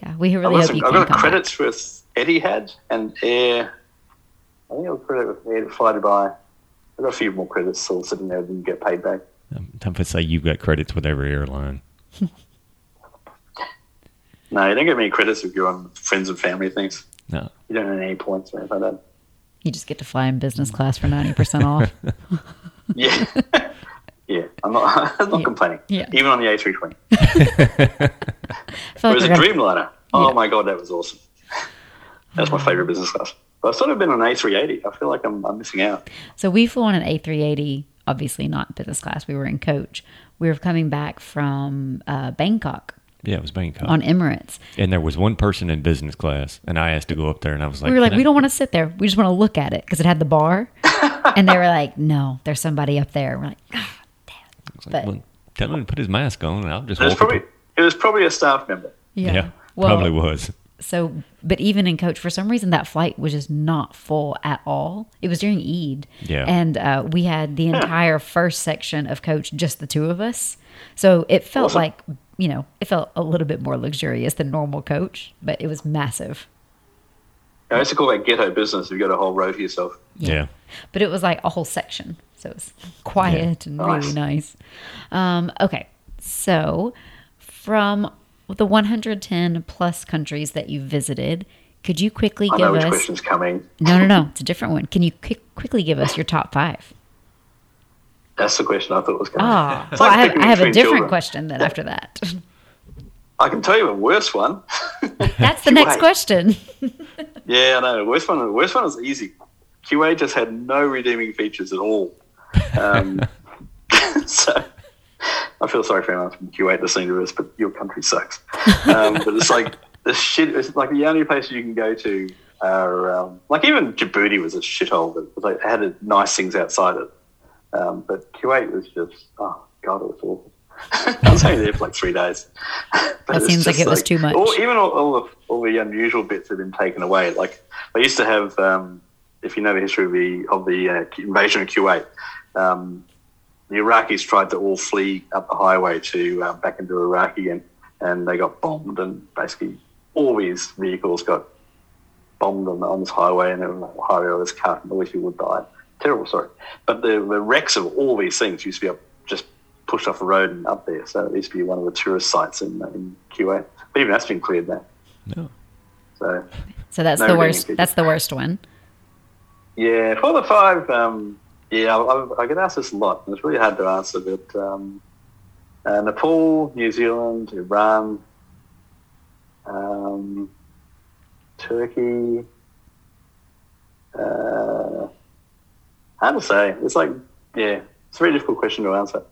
Yeah, we really hope you can. I've got credits with Etihad and Air. I think I'll credit with Air to Fly Dubai. I've got a few more credits still sitting there that you can get paid back. I'm going to say you've got credits with every airline. No, you don't get many credits if you're on friends and family things. No. You don't earn any points or anything like that. You just get to fly in business class for 90% off. Yeah. Yeah. I'm not complaining. Yeah. Even on the A320. It was a Dreamliner. Oh, my God, that was awesome. That's my favorite business class. But I've sort of been on an A380. I feel like I'm missing out. So we flew on an A380, obviously not business class. We were in coach. We were coming back from Bangkok. Yeah, it was Bangkok. On Emirates. And there was one person in business class, and I asked to go up there, and I was like... We were like, we don't want to sit there. We just want to look at it, because it had the bar. And they were like, no, there's somebody up there. And we're like, damn. I was like, well, tell him to put his mask on, and I'll just walk up. It was probably a staff member. Yeah, probably was. So, but even in coach, for some reason, that flight was just not full at all. It was during Eid. Yeah. And we had the entire first section of coach, just the two of us. So it felt like... You know, it felt a little bit more luxurious than normal coach, but it was massive. I used to call that ghetto business. You've got a whole row to yourself. Yeah. But it was like a whole section. So it was quiet and really nice. Okay. So from the 110 plus countries that you visited, could you quickly give us... I know which question's coming. No. It's a different one. Can you quickly give us your top 5? That's the question I thought was coming. Oh, like well, I have a different question then after that. I can tell you a worse one. That's the next question. Yeah, I know. The worst one is easy. QA just had no redeeming features at all. So I feel sorry for anyone from QA listening to this, but your country sucks. But it's like the shit. It's like the only places you can go to are like even Djibouti was a shithole, but like, it had nice things outside it. But Kuwait was just, oh, God, it was awful. I was only there for like 3 days. That seems like it was too much. All the unusual bits have been taken away. Like I used to have, if you know the history of the invasion of Kuwait, the Iraqis tried to all flee up the highway to back into Iraq again, and they got bombed, and basically all these vehicles got bombed on this highway, and it was like, well, hurry, this car, I wish you would die. Terrible story. But the wrecks of all these things used to be just pushed off the road and up there. So it used to be one of the tourist sites in QA. But even that's been cleared now. No. So that's the worst. Features. That's the worst one. Yeah, 4 to 5. I get asked this a lot, and it's really hard to answer. But Nepal, New Zealand, Iran, Turkey. Hard to say. It's like, it's a very difficult question to answer.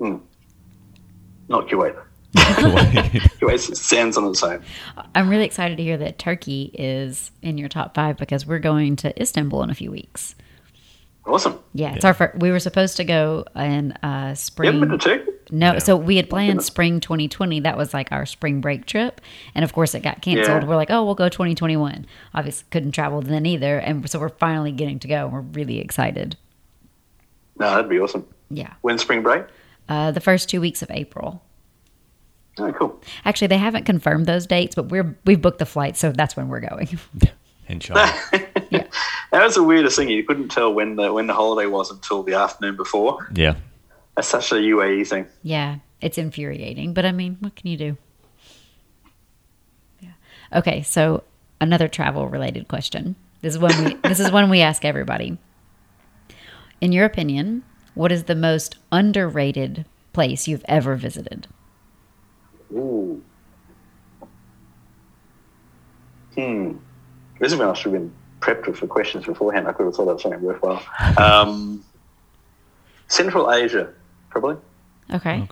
Not Kuwait. Kuwait stands on its own. I'm really excited to hear that Turkey is in your top 5 because we're going to Istanbul in a few weeks. Awesome. Yeah, it's our first. We were supposed to go in spring. You haven't been to Turkey? No, so we had planned spring 2020. That was like our spring break trip. And of course, it got canceled. Yeah. We're like, oh, we'll go 2021. Obviously, couldn't travel then either. And so we're finally getting to go. We're really excited. No, that'd be awesome. Yeah. When's spring break? The first 2 weeks of April. Oh, cool. Actually, they haven't confirmed those dates, but we've booked the flight, so that's when we're going. Inshallah. Yeah. That was the weirdest thing. You couldn't tell when the holiday was until the afternoon before. Yeah. That's such a UAE thing. Yeah, it's infuriating, but I mean, what can you do? Yeah. Okay, so another travel-related question. This is one we ask everybody. In your opinion, what is the most underrated place you've ever visited? Ooh. This is when I should have been prepped for questions beforehand. I could have thought of something worthwhile. Central Asia, probably. Okay.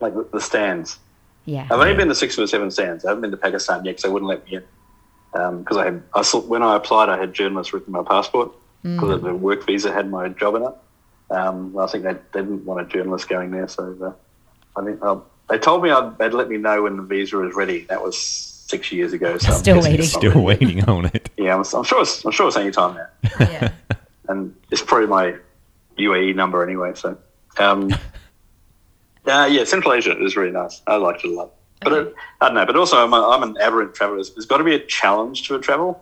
Like the stands. Yeah. I've only been to 6 or 7 stands. I haven't been to Pakistan yet because they wouldn't let me in. Because when I applied, I had journalists written my passport because the work visa had my job in it. I think they didn't want a journalist going there, so I think they told me they'd let me know when the visa was ready. That was 6 years ago. So I'm still waiting on it. Yeah, I'm sure it's any time now. Yeah. And it's probably my UAE number anyway. So, Central Asia is really nice. I liked it a lot. But I don't know. But also, I'm an aberrant traveller. There's got to be a challenge to a travel.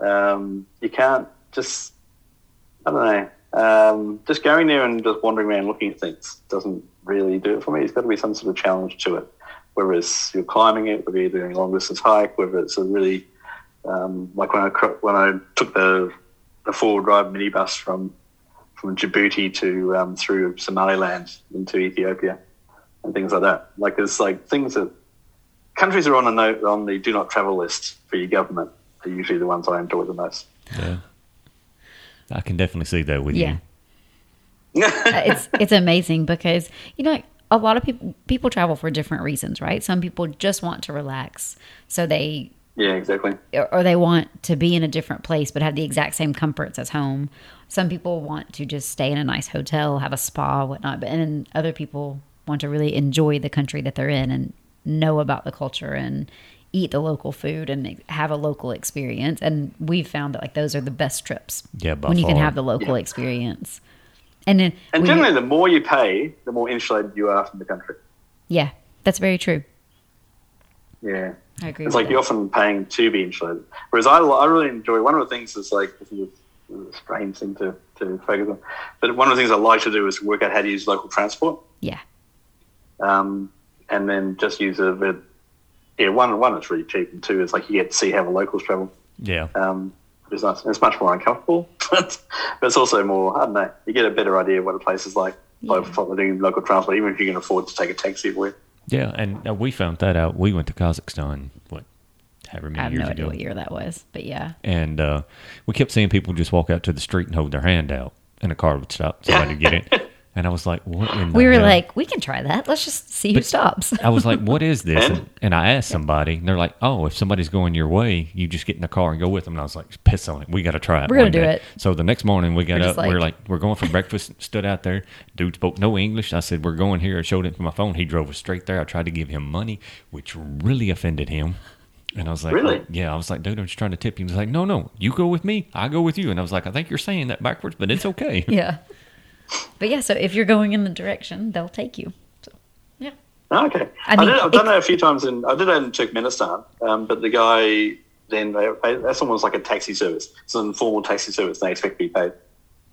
You can't just, I don't know. Just going there and just wandering around looking at things doesn't really do it for me. There's got to be some sort of challenge to it. Whether it's you're climbing it, whether you're doing a long distance hike, whether it's a really like when I took the four-wheel drive minibus from Djibouti to through Somaliland into Ethiopia. And things like that. Like there's like things that countries are on a note on the do not travel list for your government are usually the ones I enjoy the most. Yeah, I can definitely see that with you. It's amazing because you know a lot of people travel for different reasons, right? Some people just want to relax, so they exactly, or they want to be in a different place but have the exact same comforts as home. Some people want to just stay in a nice hotel, have a spa, whatnot, but and then other people want to really enjoy the country that they're in and know about the culture and eat the local food and have a local experience. And we've found that like those are the best trips. Yeah, by when you far. Can have the local experience. And then generally, the more you pay, the more insulated you are from the country. Yeah, that's very true. Yeah, I agree. It's like you're often paying to be insulated. Whereas I really enjoy one of the things is like a strange thing to focus on, but one of the things I like to do is work out how to use local transport. Yeah. And then just use a bit. Yeah, one it's really cheap, and two it's like you get to see how the locals travel. Yeah, it's nice. It's much more uncomfortable, but it's also more. I don't know. You get a better idea of what a place is like by doing local transport, even if you can afford to take a taxi everywhere. Yeah, and we found that out. We went to Kazakhstan. I have no idea what year that was, but yeah. And we kept seeing people just walk out to the street and hold their hand out, and a car would stop. Somebody would get in. And I was like, what in the We were hell? Like, we can try that. Let's just see who stops. I was like, what is this? And I asked somebody, and they're like, oh, if somebody's going your way, you just get in the car and go with them. And I was like, piss on it. We got to try it. We're going to do it. So the next morning we got up. Like, we're going for breakfast. Stood out there. Dude spoke no English. I said, we're going here. I showed it to my phone. He drove us straight there. I tried to give him money, which really offended him. And I was like, really? Yeah, I was like, dude, I'm just trying to tip you. He was like, no, you go with me. I go with you. And I was like, I think you're saying that backwards, but it's okay. Yeah. But yeah, so if you're going in the direction, they'll take you. So, yeah. Okay. I've done that a few times. I did that in Turkmenistan, but the guy then, that's almost like a taxi service. It's an informal taxi service. They expect to be paid.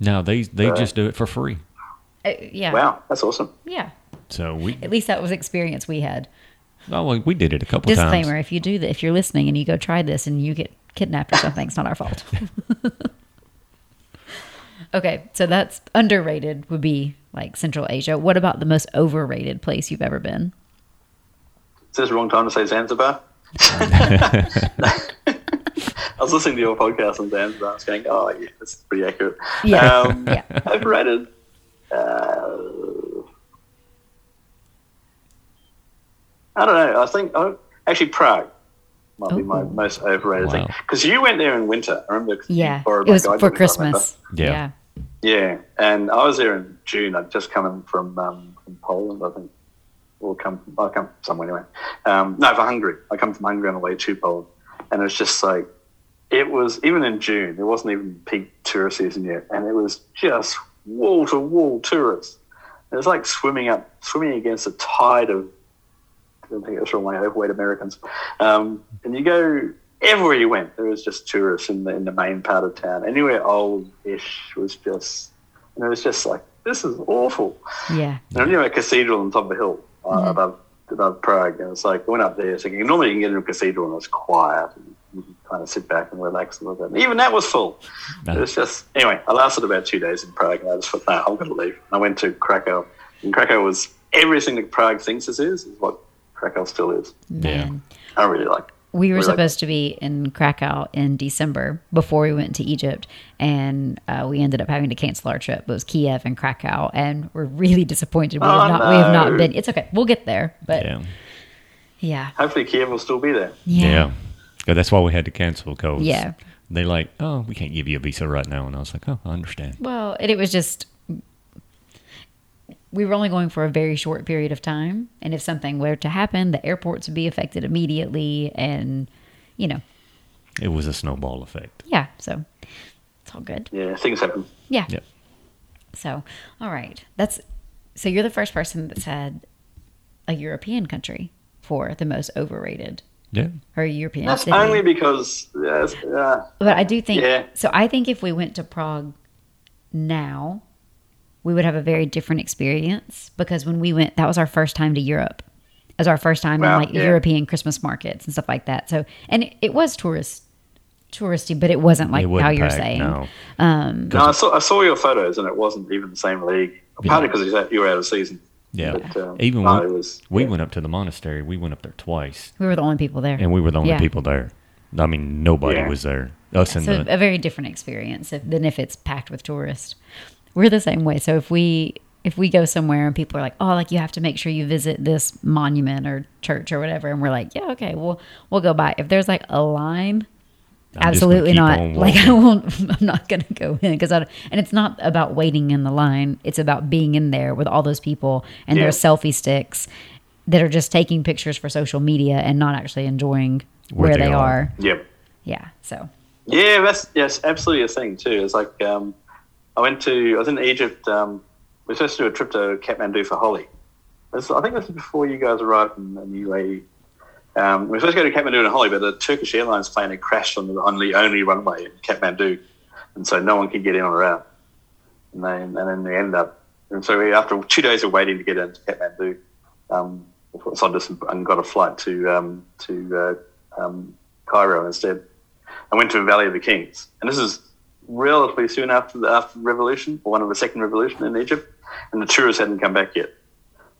No, they just do it for free. Yeah. Wow, that's awesome. Yeah. So at least that was experience we had. Oh, well, we did it a couple times. Disclaimer, if you're listening and you go try this and you get kidnapped or something, it's not our fault. Okay, so that's underrated would be like Central Asia. What about the most overrated place you've ever been? Is this the wrong time to say Zanzibar? I was listening to your podcast on Zanzibar. I was going, oh, yeah, that's pretty accurate. Yeah. Overrated. I don't know. I think Prague might be my most overrated thing. Because you went there in winter. I remember. Yeah, it was for Christmas. Yeah. Yeah, and I was there in June. I'd just come in from Poland, I think. I come from somewhere anyway. For Hungary. I come from Hungary on the way to Poland. And it's just like, it was, even in June, it wasn't even peak tourist season yet. And it was just wall-to-wall tourists. And it's like swimming against a tide of, I don't think that's the wrong way, overweight Americans. And you go, everywhere you went, there was just tourists in the main part of town. Anywhere old-ish was just, and it was just like, this is awful. Yeah. And I knew a cathedral on top of a hill above Prague, and it's like, I went up there thinking, normally you can get into a cathedral and it's quiet, and you can kind of sit back and relax and look at it. Even that was full. No. It was just, anyway, I lasted about 2 days in Prague, and I just thought, no, I'm going to leave. And I went to Krakow, and Krakow was everything that Prague thinks it is what Krakow still is. Yeah. I really like it. We were supposed to be in Krakow in December before we went to Egypt, and we ended up having to cancel our trip. It was Kiev and Krakow, and we're really disappointed. We have not been. It's okay. We'll get there, but yeah. Hopefully Kiev will still be there. Yeah. That's why we had to cancel, because they're like, oh, we can't give you a visa right now. And I was like, oh, I understand. Well, and it was just, we were only going for a very short period of time. And if something were to happen, the airports would be affected immediately. And, it was a snowball effect. Yeah. So it's all good. Yeah. Things happen. Yeah. Yep. So, all right. So you're the first person that said a European country for the most overrated. Yeah. Or European. That's city. Only because. But I do think. Yeah. So I think if we went to Prague now, we would have a very different experience, because when we went, that was our first time to Europe. It was our first time in European Christmas markets and stuff like that. So, and it was touristy, but it wasn't like how you're saying. No, I saw your photos, and it wasn't even the same league. Partly because you were out of season. Yeah, but, even when we went up to the monastery, we went up there twice. We were the only people there, and we were the only people there. I mean, nobody was there. A very different experience than if it's packed with tourists. We're the same way. So if we go somewhere and people are like, oh, like you have to make sure you visit this monument or church or whatever, and we're like, yeah, okay, we'll go by. If there's like a line, absolutely not. Like I'm not going to go in, and it's not about waiting in the line. It's about being in there with all those people and their selfie sticks that are just taking pictures for social media and not actually enjoying where they are. Yep. Yeah. So. Yeah, that's absolutely a thing too. It's like. I was in Egypt, we were supposed to do a trip to Kathmandu for Holi. I think this is before you guys arrived in the UAE. We were supposed to go to Kathmandu and Holi, but the Turkish Airlines plane had crashed on the only runway in Kathmandu, and so no one could get in or out. And then they end up, and so after 2 days of waiting to get into Kathmandu, so I just got a flight to Cairo instead. I went to the Valley of the Kings, and this is relatively soon after the revolution, or one of the second revolution in Egypt, and the tourists hadn't come back yet.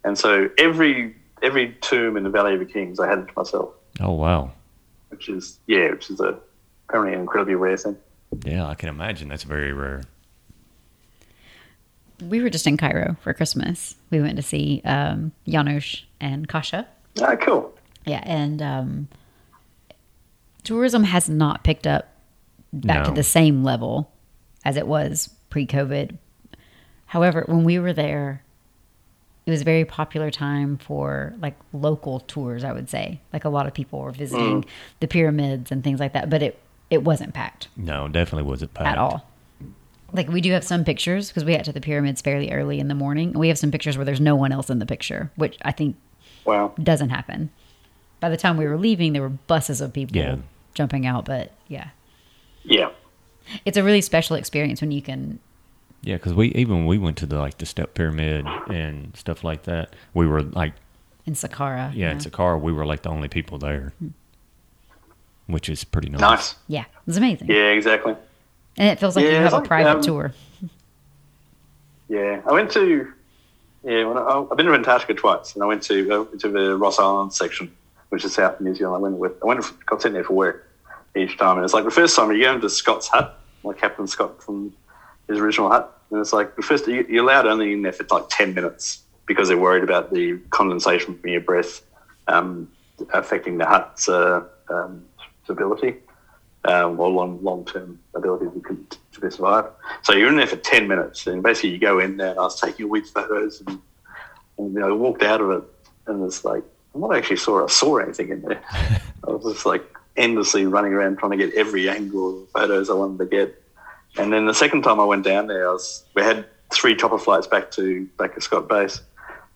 And so every tomb in the Valley of the Kings I had it to myself. Oh wow. Which is apparently an incredibly rare thing. Yeah, I can imagine that's very rare. We were just in Cairo for Christmas. We went to see Janusz and Kasia. Oh, cool. Yeah, and tourism has not picked up to the same level as it was pre-COVID. However, when we were there, it was a very popular time for like local tours, I would say. Like a lot of people were visiting the pyramids and things like that, but it wasn't packed. No, definitely wasn't packed. At all. Like we do have some pictures, because we got to the pyramids fairly early in the morning, and we have some pictures where there's no one else in the picture, which I think doesn't happen. By the time we were leaving, there were buses of people jumping out, but yeah. Yeah, it's a really special experience when you can. Yeah, because we went to the Step Pyramid and stuff like that. We were like in Saqqara. Yeah, in Saqqara, we were like the only people there, which is pretty nice. Nice. Yeah, it was amazing. Yeah, exactly. And it feels like you have a private tour. Yeah, I've been to Antarctica twice, and I went to the Ross Island section, which is south of New Zealand. Got sent there for work. Each time, and it's like the first time you go into Scott's hut, like Captain Scott from his original hut, and it's like the first you're allowed only in there for like 10 minutes because they're worried about the condensation from your breath affecting the hut's stability or long-term ability to survive. So you're in there for 10 minutes, and basically you go in there, and I was taking weird photos, and I walked out of it, and it's like I'm not actually sure I saw anything in there. I was just like endlessly running around trying to get every angle of photos I wanted to get. And then the second time I went down there, I was, we had three chopper flights back to Scott Base,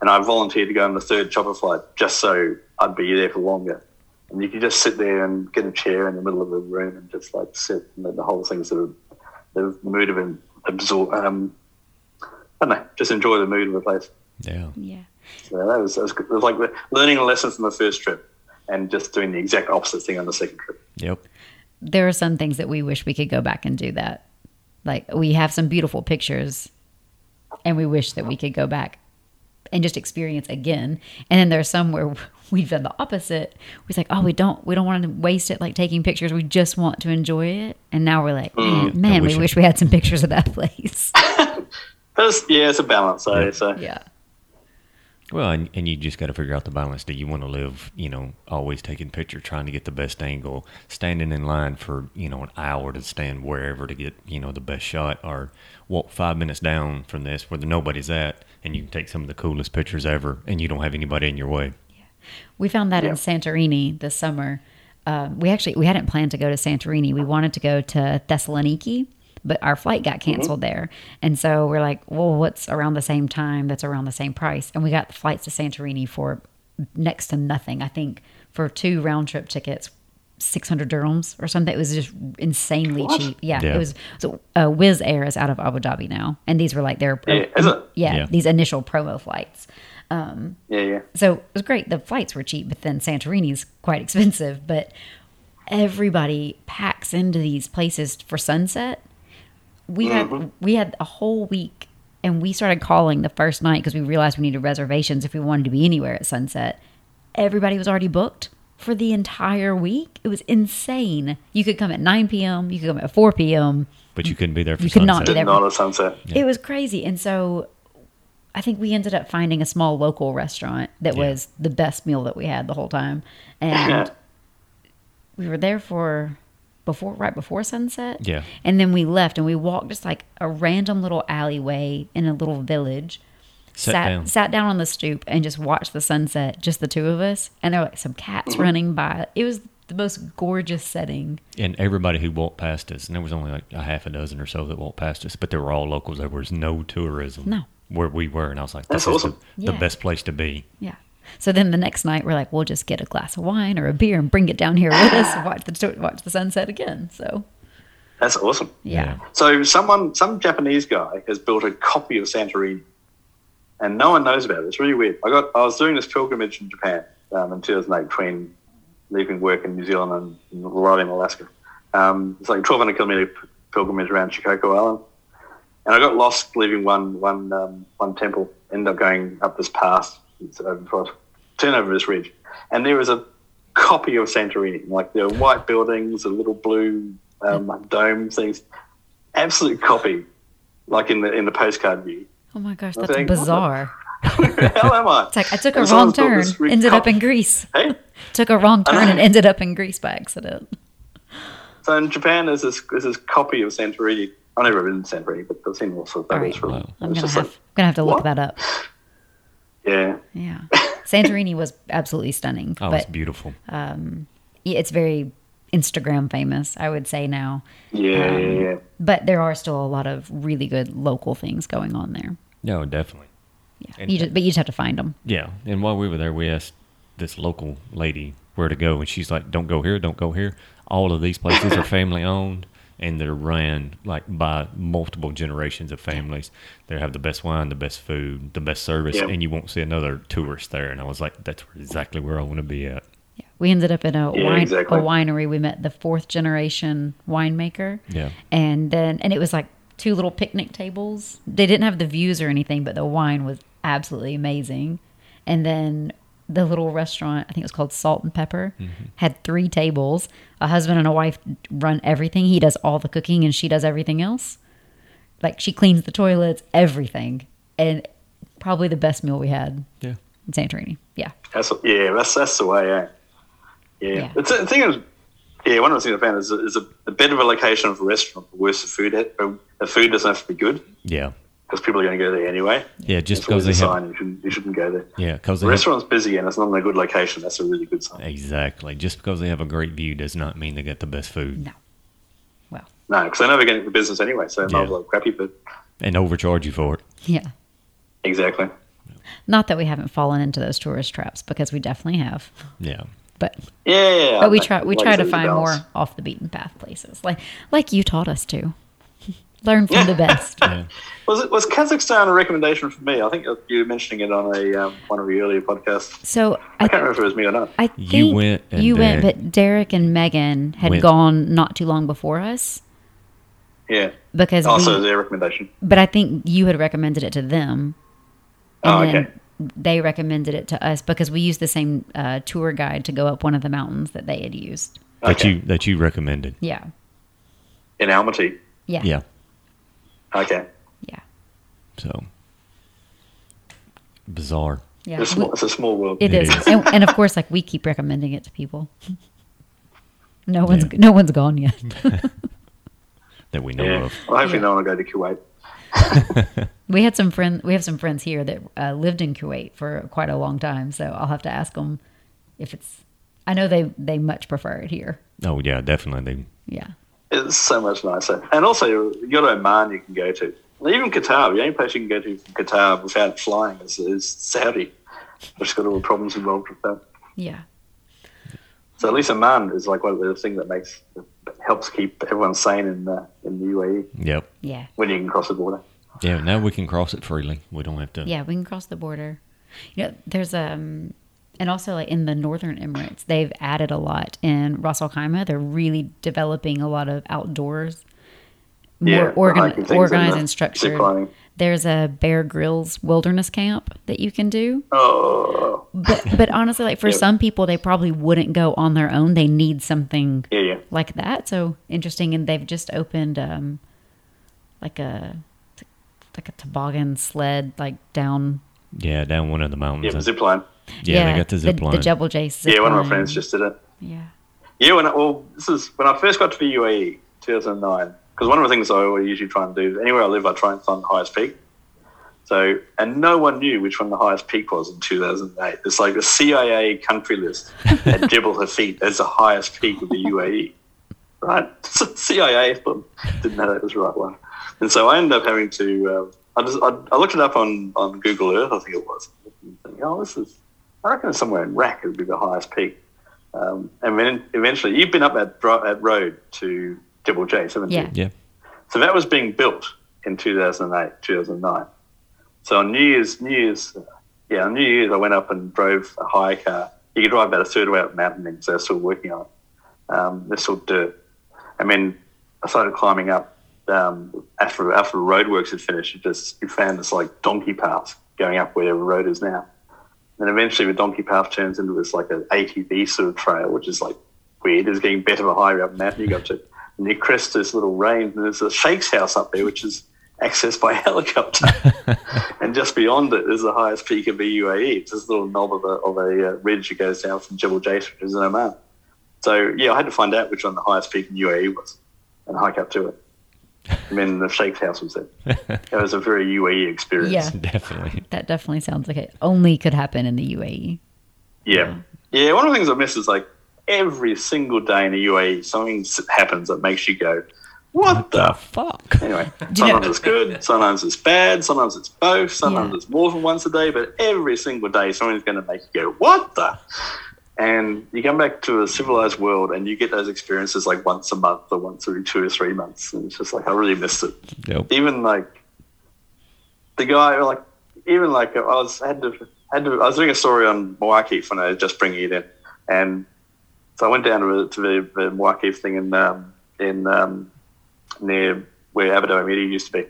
and I volunteered to go on the third chopper flight just so I'd be there for longer. And you could just sit there and get a chair in the middle of the room and just like sit, and the whole thing sort of the mood of an absorb. I don't know, just enjoy the mood of the place. Yeah, yeah. So that was good. It was like learning a lesson from the first trip, and just doing the exact opposite thing on the second trip. Yep. There are some things that we wish we could go back and do that. Like we have some beautiful pictures, and we wish that we could go back and just experience again. And then there's some where we've done the opposite. We're like, oh, we don't want to waste it, like taking pictures. We just want to enjoy it. And now we're like, man, we wish we had some pictures of that place. Yeah, it's a balance, though. So. Yeah. Well, and you just got to figure out the balance. Do you want to live, always taking pictures, trying to get the best angle, standing in line for, an hour to stand wherever to get, the best shot, or walk 5 minutes down from this where nobody's at and you can take some of the coolest pictures ever and you don't have anybody in your way? Yeah. We found that in Santorini this summer. We hadn't planned to go to Santorini. We wanted to go to Thessaloniki, but our flight got canceled there. And so we're like, well, what's around the same time that's around the same price? And we got the flights to Santorini for next to nothing. I think for two round trip tickets, 600 dirhams or something. It was just insanely cheap. Yeah. It was. So Wizz Air is out of Abu Dhabi now. And these were like their these initial promo flights. So it was great. The flights were cheap, but then Santorini's quite expensive. But everybody packs into these places for sunset. We had a whole week, and we started calling the first night because we realized we needed reservations if we wanted to be anywhere at sunset. Everybody was already booked for the entire week. It was insane. You could come at 9 p.m. You could come at 4 p.m. But you couldn't be there for sunset. You could not be there for sunset. Yeah. It was crazy. And so I think we ended up finding a small local restaurant that was the best meal that we had the whole time. And we were there for... right before sunset. Yeah. And then we left and we walked just like a random little alleyway in a little village. Sat down on the stoop and just watched the sunset, just the two of us. And there were like some cats running by. It was the most gorgeous setting. And everybody who walked past us, and there was only like a half a dozen or so that walked past us, but they were all locals. There was no tourism where we were. And I was like, that's awesome. The best place to be. Yeah. So then the next night we're like, we'll just get a glass of wine or a beer and bring it down here with us and watch the sunset again. So that's awesome. Yeah. So some Japanese guy has built a copy of Santorini, and no one knows about it. It's really weird. I was doing this pilgrimage in Japan in 2008 between leaving work in New Zealand and arriving in Alaska. It's like a 1,200-kilometer pilgrimage around Shikoku Island, and I got lost leaving one temple. Ended up going up this pass. It's turn over this ridge, and there was a copy of Santorini. Like there were white buildings, a little blue dome things, absolute copy, like in the postcard view. Oh my gosh, that's bizarre. Where the hell am I? It's like I took a wrong turn, ended up in Greece. Hey? Took a wrong turn and ended up in Greece by accident. So in Japan, there's this copy of Santorini. I've never been to Santorini, but I've seen all sorts of things. Right. Wow. I'm gonna have to look that up. Yeah. Yeah. Santorini was absolutely stunning. Oh, it's beautiful. It's very Instagram famous, I would say now. Yeah, yeah. But there are still a lot of really good local things going on there. No, definitely. Yeah. And you just have to find them. Yeah. And while we were there, we asked this local lady where to go. And she's like, don't go here, don't go here. All of these places are family owned. And they're ran like by multiple generations of families. They have the best wine, the best food, the best service, and you won't see another tourist there. And I was like, that's exactly where I want to be at. Yeah, we ended up in a winery. We met the fourth generation winemaker. Yeah, and it was like two little picnic tables. They didn't have the views or anything, but the wine was absolutely amazing. And then the little restaurant, I think it was called Salt and Pepper, had three tables. A husband and a wife run everything. He does all the cooking and she does everything else. Like she cleans the toilets, everything. And probably the best meal we had in Santorini. Yeah. That's the way, Yeah. The thing is, one of the things I found is a bit of a location of a restaurant, the worse the food at. The food doesn't have to be good. Yeah. Because people are going to go there anyway. Yeah, just because they have... sign you shouldn't go there. Yeah, because the restaurant's busy and it's not in a good location. That's a really good sign. Exactly. Just because they have a great view does not mean they get the best food. No. Well. No, because they're never getting into business anyway, so it might as well be crappy, but And overcharge you for it. Yeah. Exactly. Not that we haven't fallen into those tourist traps, because we definitely have. Yeah. But yeah, but we try to find more off the beaten path places, like you taught us to learn from the best. Yeah. Was Kazakhstan a recommendation for me? I think you were mentioning it on a one of the earlier podcasts. So I can't remember if it was me or not. I think you went, but Derek and Megan had gone not too long before us. Yeah, because also their recommendation. But I think you had recommended it to them. And they recommended it to us because we used the same tour guide to go up one of the mountains that they had used. Okay. That you recommended. Yeah. In Almaty. Yeah. Yeah. Okay. Yeah. So bizarre. Yeah. It's a small world. It is. and of course, like, we keep recommending it to people. No one's gone yet. That we know of. Well, hopefully no one will go to Kuwait. We have some friends here that lived in Kuwait for quite a long time, so I'll have to ask them if it's. I know they much prefer it here. Oh yeah, definitely. Yeah, it's so much nicer, and also you go to Oman, you can go to even Qatar. The only place you can go to from Qatar without flying is Saudi. There's got all the problems involved with that. Yeah. So at least Oman is like one of the things that helps keep everyone sane in the UAE. Yep. Yeah. When you can cross the border. Yeah, now we can cross it freely. We don't have to. Yeah, we can cross the border. You know, there's and also like in the Northern Emirates, they've added a lot in Ras Al Khaimah. They're really developing a lot of outdoors, more organized and structured. There's a Bear Grylls wilderness camp that you can do. Oh. But honestly, like for some people, they probably wouldn't go on their own. They need something like that. So interesting. And they've just opened like a toboggan sled, like down. Yeah, down one of the mountains. Yeah, zip line. Yeah, they got the zip line. The Jebel Jais zip line. Yeah, one of my friends just did it. Yeah. Yeah, when I first got to the UAE, 2009. Because one of the things I always usually try and do, anywhere I live, I try and find the highest peak. So, and no one knew which one the highest peak was in 2008. It's like the CIA country list at Jebel Hafid as the highest peak of the UAE, right? So CIA didn't know that was the right one. And so I ended up having to, I looked it up on Google Earth, I think it was. And thinking, I reckon it's somewhere in Iraq it would be the highest peak. And then eventually, you've been up that road to Jebel Jais, haven't you? Yeah. So that was being built in 2008, 2009. So on New Year's, I went up and drove a hire car. You could drive about a third way up the mountain then, so they're still working on it. They're still dirt. And then I started climbing up. After the roadworks had finished, you found this like donkey path going up where the road is now. And eventually the donkey path turns into this like an ATV sort of trail, which is like weird. It's getting better the higher up the mountain you go to. And you crest this little range, and there's a Sheikh's house up there, which is accessed by helicopter. And just beyond it is the highest peak of the UAE. It's this little knob of a ridge that goes down from Jebel Jais, which is in Oman. So, yeah, I had to find out which one the highest peak in UAE was and hike up to it. And then the Sheikh's house was there. It was a very UAE experience. Yeah, definitely. That definitely sounds like it only could happen in the UAE. Yeah. Yeah, one of the things I miss is like, every single day in the UAE, something happens that makes you go, what the fuck? Anyway, sometimes it's good, sometimes it's bad, sometimes it's both, sometimes it's more than once a day, but every single day, something's going to make you go, what the? And you come back to a civilized world and you get those experiences like once a month or once every 2 or 3 months. And it's just like, I really missed it. Yep. Even like the guy, like, even like I was doing a story on Mawaqif when I was just bringing it in. And so I went down to the Mawaqif thing in near where Abu Dhabi Media used to be.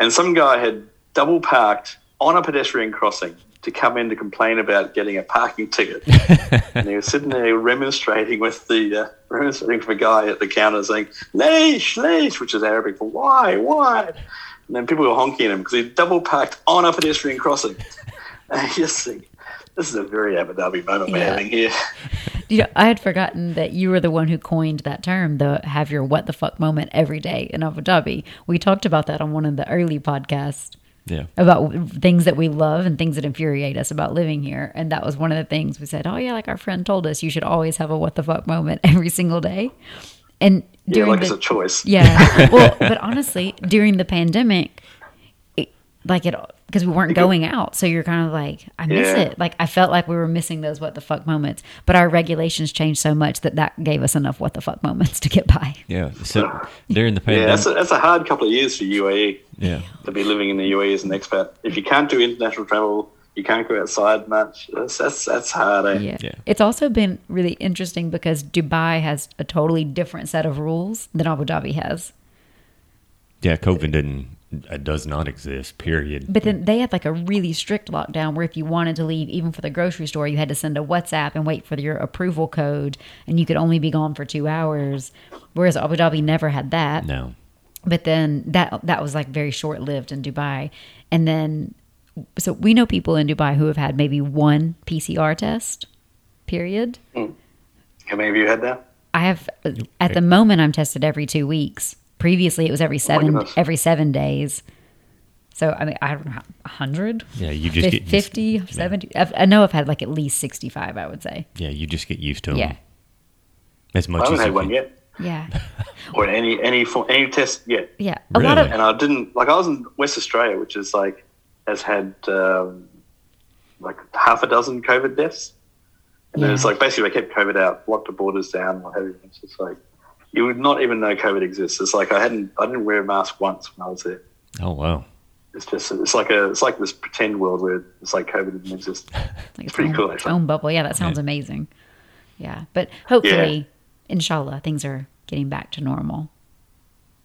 And some guy had double parked on a pedestrian crossing to come in to complain about getting a parking ticket. And he was sitting there remonstrating with the guy at the counter saying, leish, leish, which is Arabic for why? And then people were honking at him because he double parked on a pedestrian crossing. And I just think, this is a very Abu Dhabi moment we're having here. You know, I had forgotten that you were the one who coined that term, the have your what the fuck moment every day in Abu Dhabi. We talked about that on one of the early podcasts about things that we love and things that infuriate us about living here. And that was one of the things we said, oh yeah, like our friend told us, you should always have a what the fuck moment every single day. And it's a choice. Yeah. Well, but honestly, during the pandemic, because we weren't going out. So you're kind of like, I miss it. Like, I felt like we were missing those what the fuck moments. But our regulations changed so much that gave us enough what the fuck moments to get by. Yeah. So during the pandemic. Yeah, that's a hard couple of years for UAE. Yeah. To be living in the UAE as an expat. If you can't do international travel, you can't go outside much. That's hard, eh? Yeah. Yeah. It's also been really interesting because Dubai has a totally different set of rules than Abu Dhabi has. Yeah, COVID does not exist, period. But then they had like a really strict lockdown where if you wanted to leave, even for the grocery store, you had to send a WhatsApp and wait for your approval code, and you could only be gone for 2 hours, whereas Abu Dhabi never had that. No. But then that was like very short-lived in Dubai. And then... So we know people in Dubai who have had maybe one PCR test, period. Mm. How many of you had that? I have. At the moment, I'm tested every 2 weeks. Previously, it was every 7 days. So, I mean, I don't know, 100? Yeah, you just get... 50, 70? Yeah. I know I've had like at least 65, I would say. Yeah, you just get used to them. Yeah. As much as I haven't had one yet. Yeah. Or any test yet. Yeah. Really? And I didn't... Like, I was in West Australia, which is like... has had like half a dozen COVID deaths. And then it's like basically they kept COVID out, locked the borders down, what have you. It's just like you would not even know COVID exists. It's like I didn't wear a mask once when I was there. Oh wow. It's just it's like this pretend world where it's like COVID didn't exist. It's pretty cool actually. Own bubble, yeah, that sounds amazing. Yeah. But hopefully, inshallah, things are getting back to normal.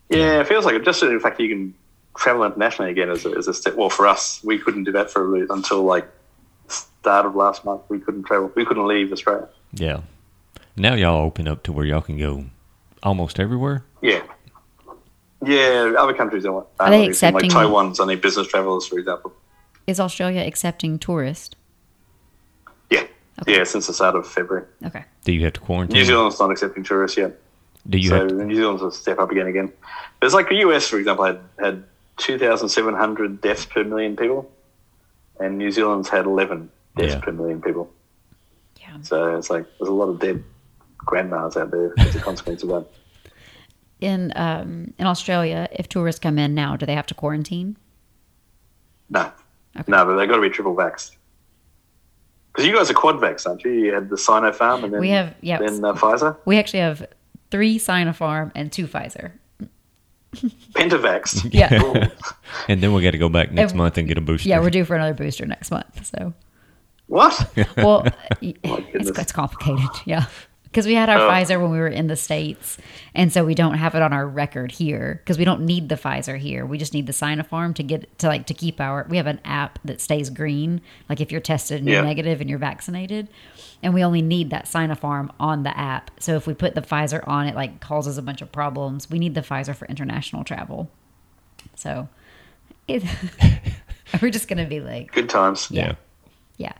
Yeah, it feels like it just in fact you can travel internationally again is a step. Well, for us, we couldn't do that for until like start of last month. We couldn't travel. We couldn't leave Australia. Yeah. Now y'all open up to where y'all can go almost everywhere. Yeah. Yeah. Other countries don't want. Are they accepting? Like Taiwan's only business travelers, for example. Is Australia accepting tourists? Yeah. Okay. Yeah. Since the start of February. Okay. Do you have to quarantine? New Zealand's not accepting tourists yet. New Zealand's a step up again. But it's like the US, for example, had 2,700 deaths per million people, and New Zealand's had 11 deaths per million people. Yeah. So it's like there's a lot of dead grandmas out there as a consequence of that. In Australia, if tourists come in now, do they have to quarantine? No. Okay. No, but they've got to be triple vaxxed. Because you guys are quad vaxxed, aren't you? You had the Sinopharm and then, Pfizer? We actually have 3 Sinopharm and 2 Pfizer. Pentavaxed. Yeah. Cool. And then we got to go back next month and get a booster. Yeah, we're due for another booster next month. So what? Well, it's complicated. Yeah, because we had our Pfizer when we were in the States, and so we don't have it on our record here because we don't need the Pfizer here. We just need the Sinopharm to get to like to keep our. We have an app that stays green, like if you're tested and you're negative and you're vaccinated, and we only need that Sinopharm on the app. So if we put the Pfizer on, it like causes a bunch of problems. We need the Pfizer for international travel. So we're just gonna be like good times. Yeah. Yeah.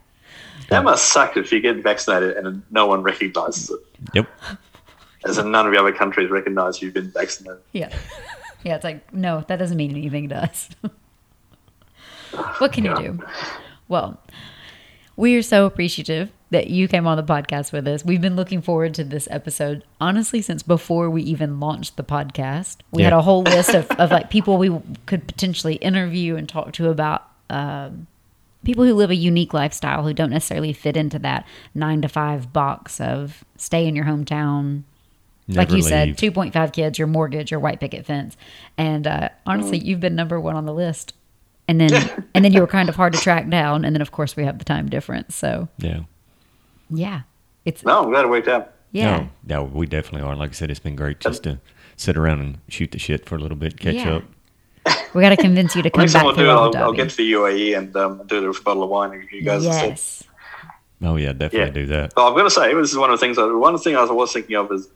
That must suck if you get vaccinated and no one recognizes it. Yep. As in none of the other countries recognize you've been vaccinated. Yeah. Yeah, it's like, no, that doesn't mean anything to us. What can you do? Well, we are so appreciative that you came on the podcast with us. We've been looking forward to this episode, honestly, since before we even launched the podcast. We had a whole list of like people we could potentially interview and talk to about people who live a unique lifestyle who don't necessarily fit into that 9-to-5 box of stay in your hometown. Never like you leave. Said, 2.5 kids, your mortgage, your white picket fence. And honestly, you've been number one on the list. And then you were kind of hard to track down. And then, of course, we have the time difference. So yeah. I'm glad it worked out. Yeah. No, we definitely are. Like I said, it's been great just to sit around and shoot the shit for a little bit, catch up. We got to convince you to come back. I'll get to the UAE and do a bottle of wine. And you guys. Yes. Oh yeah, definitely do that. Well, I've got to say, this is one of the things. One thing I was thinking of is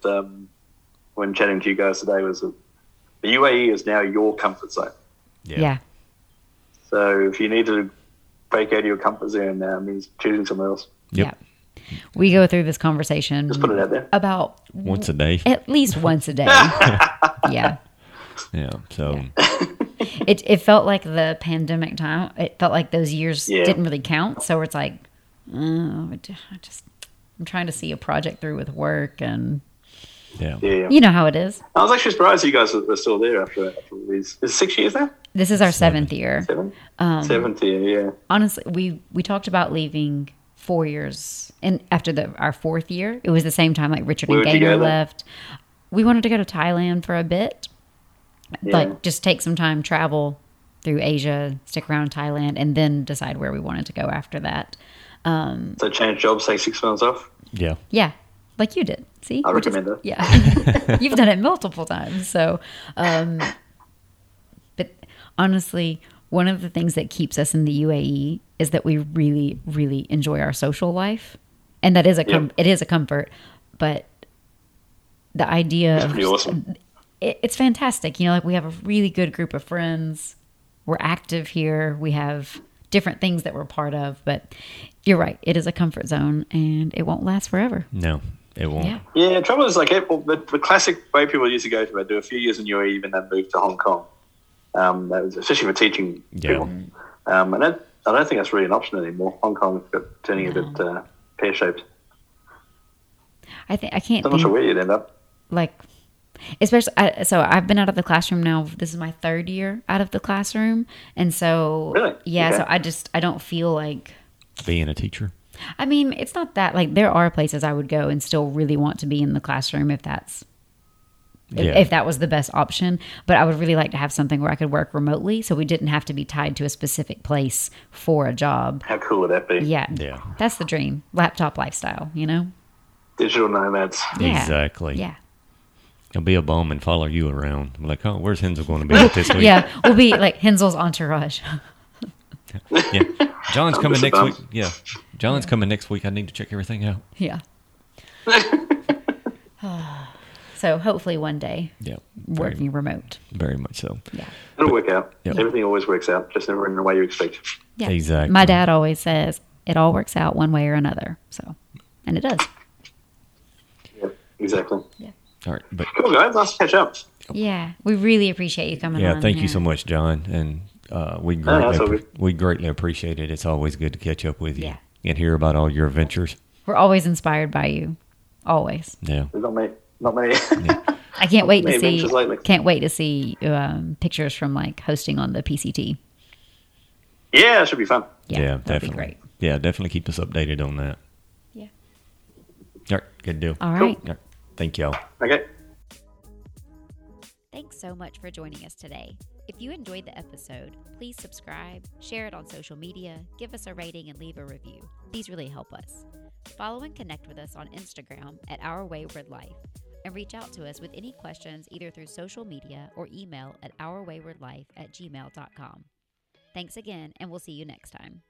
when chatting to you guys today was the UAE is now your comfort zone. Yeah. So if you need to break out of your comfort zone now, it means choosing somewhere else. Yep. Yeah. We go through this conversation. Just put it out there. About once a day. At least once a day. Yeah. Yeah. So. Yeah. It felt like the pandemic time. It felt like those years didn't really count. So it's like, I'm trying to see a project through with work and Yeah. You know how it is. I was actually surprised you guys were still there after these. Is it 6 years now? This is our seventh year. Seventh year, yeah. Honestly, we talked about leaving 4 years, and after our fourth year, it was the same time like Richard and Gaynor left. We wanted to go to Thailand for a bit, like just take some time, travel through Asia, stick around Thailand, and then decide where we wanted to go after that. So change jobs, take 6 months off? Yeah. Yeah, like you did. See? I recommend it. Yeah. You've done it multiple times. So, but honestly, one of the things that keeps us in the UAE is that we really, really enjoy our social life. And that is it is a comfort, but the idea of... It's pretty awesome. It's fantastic. You know, like we have a really good group of friends. We're active here. We have different things that we're part of, but you're right. It is a comfort zone and it won't last forever. No, it won't. Yeah, trouble is like the classic way people used to go to, I'd do a few years in UAE and then move to Hong Kong. That was especially for teaching people. And I don't think that's really an option anymore. Hong Kong is turning a bit pear-shaped. I'm not sure where you'd end up. Like... Especially, so I've been out of the classroom now. This is my third year out of the classroom, and so really? Yeah. Okay. So I don't feel like being a teacher. I mean, it's not that like there are places I would go and still really want to be in the classroom if that's if that was the best option. But I would really like to have something where I could work remotely, so we didn't have to be tied to a specific place for a job. How cool would that be? Yeah. That's the dream. Laptop lifestyle, you know. Digital nomads. Yeah. Exactly. Yeah. It'll be a bomb and follow you around. I'm like, oh, where's Hensel going to be at this week? Yeah, we'll be like Hensel's entourage. Yeah, John's coming next week. Yeah, John's coming next week. I need to check everything out. Yeah. So hopefully one day. Yeah. Working remote. Very much so. Yeah. It'll work out. Yep. Everything always works out, just never in the way you expect. Yeah, exactly. My dad always says it all works out one way or another. So, and it does. Yeah. Exactly. Yeah. All right, but cool guys, nice to catch up. Yeah, we really appreciate you coming on. Yeah, thank you so much, John, and we greatly appreciate it. It's always good to catch up with you and hear about all your adventures. We're always inspired by you, always. Yeah, not me. Yeah. I can't wait to see. Can't wait to see pictures from like hosting on the PCT. Yeah, it should be fun. Yeah, definitely be great. Yeah, definitely keep us updated on that. Yeah. All right, good deal. All right. Cool. All right. Thank you. Okay. Thanks so much for joining us today. If you enjoyed the episode, please subscribe, share it on social media, give us a rating, and leave a review. These really help us. Follow and connect with us on Instagram at Our Wayward Life, and reach out to us with any questions either through social media or email at ourwaywardlife@gmail.com. Thanks again, and we'll see you next time.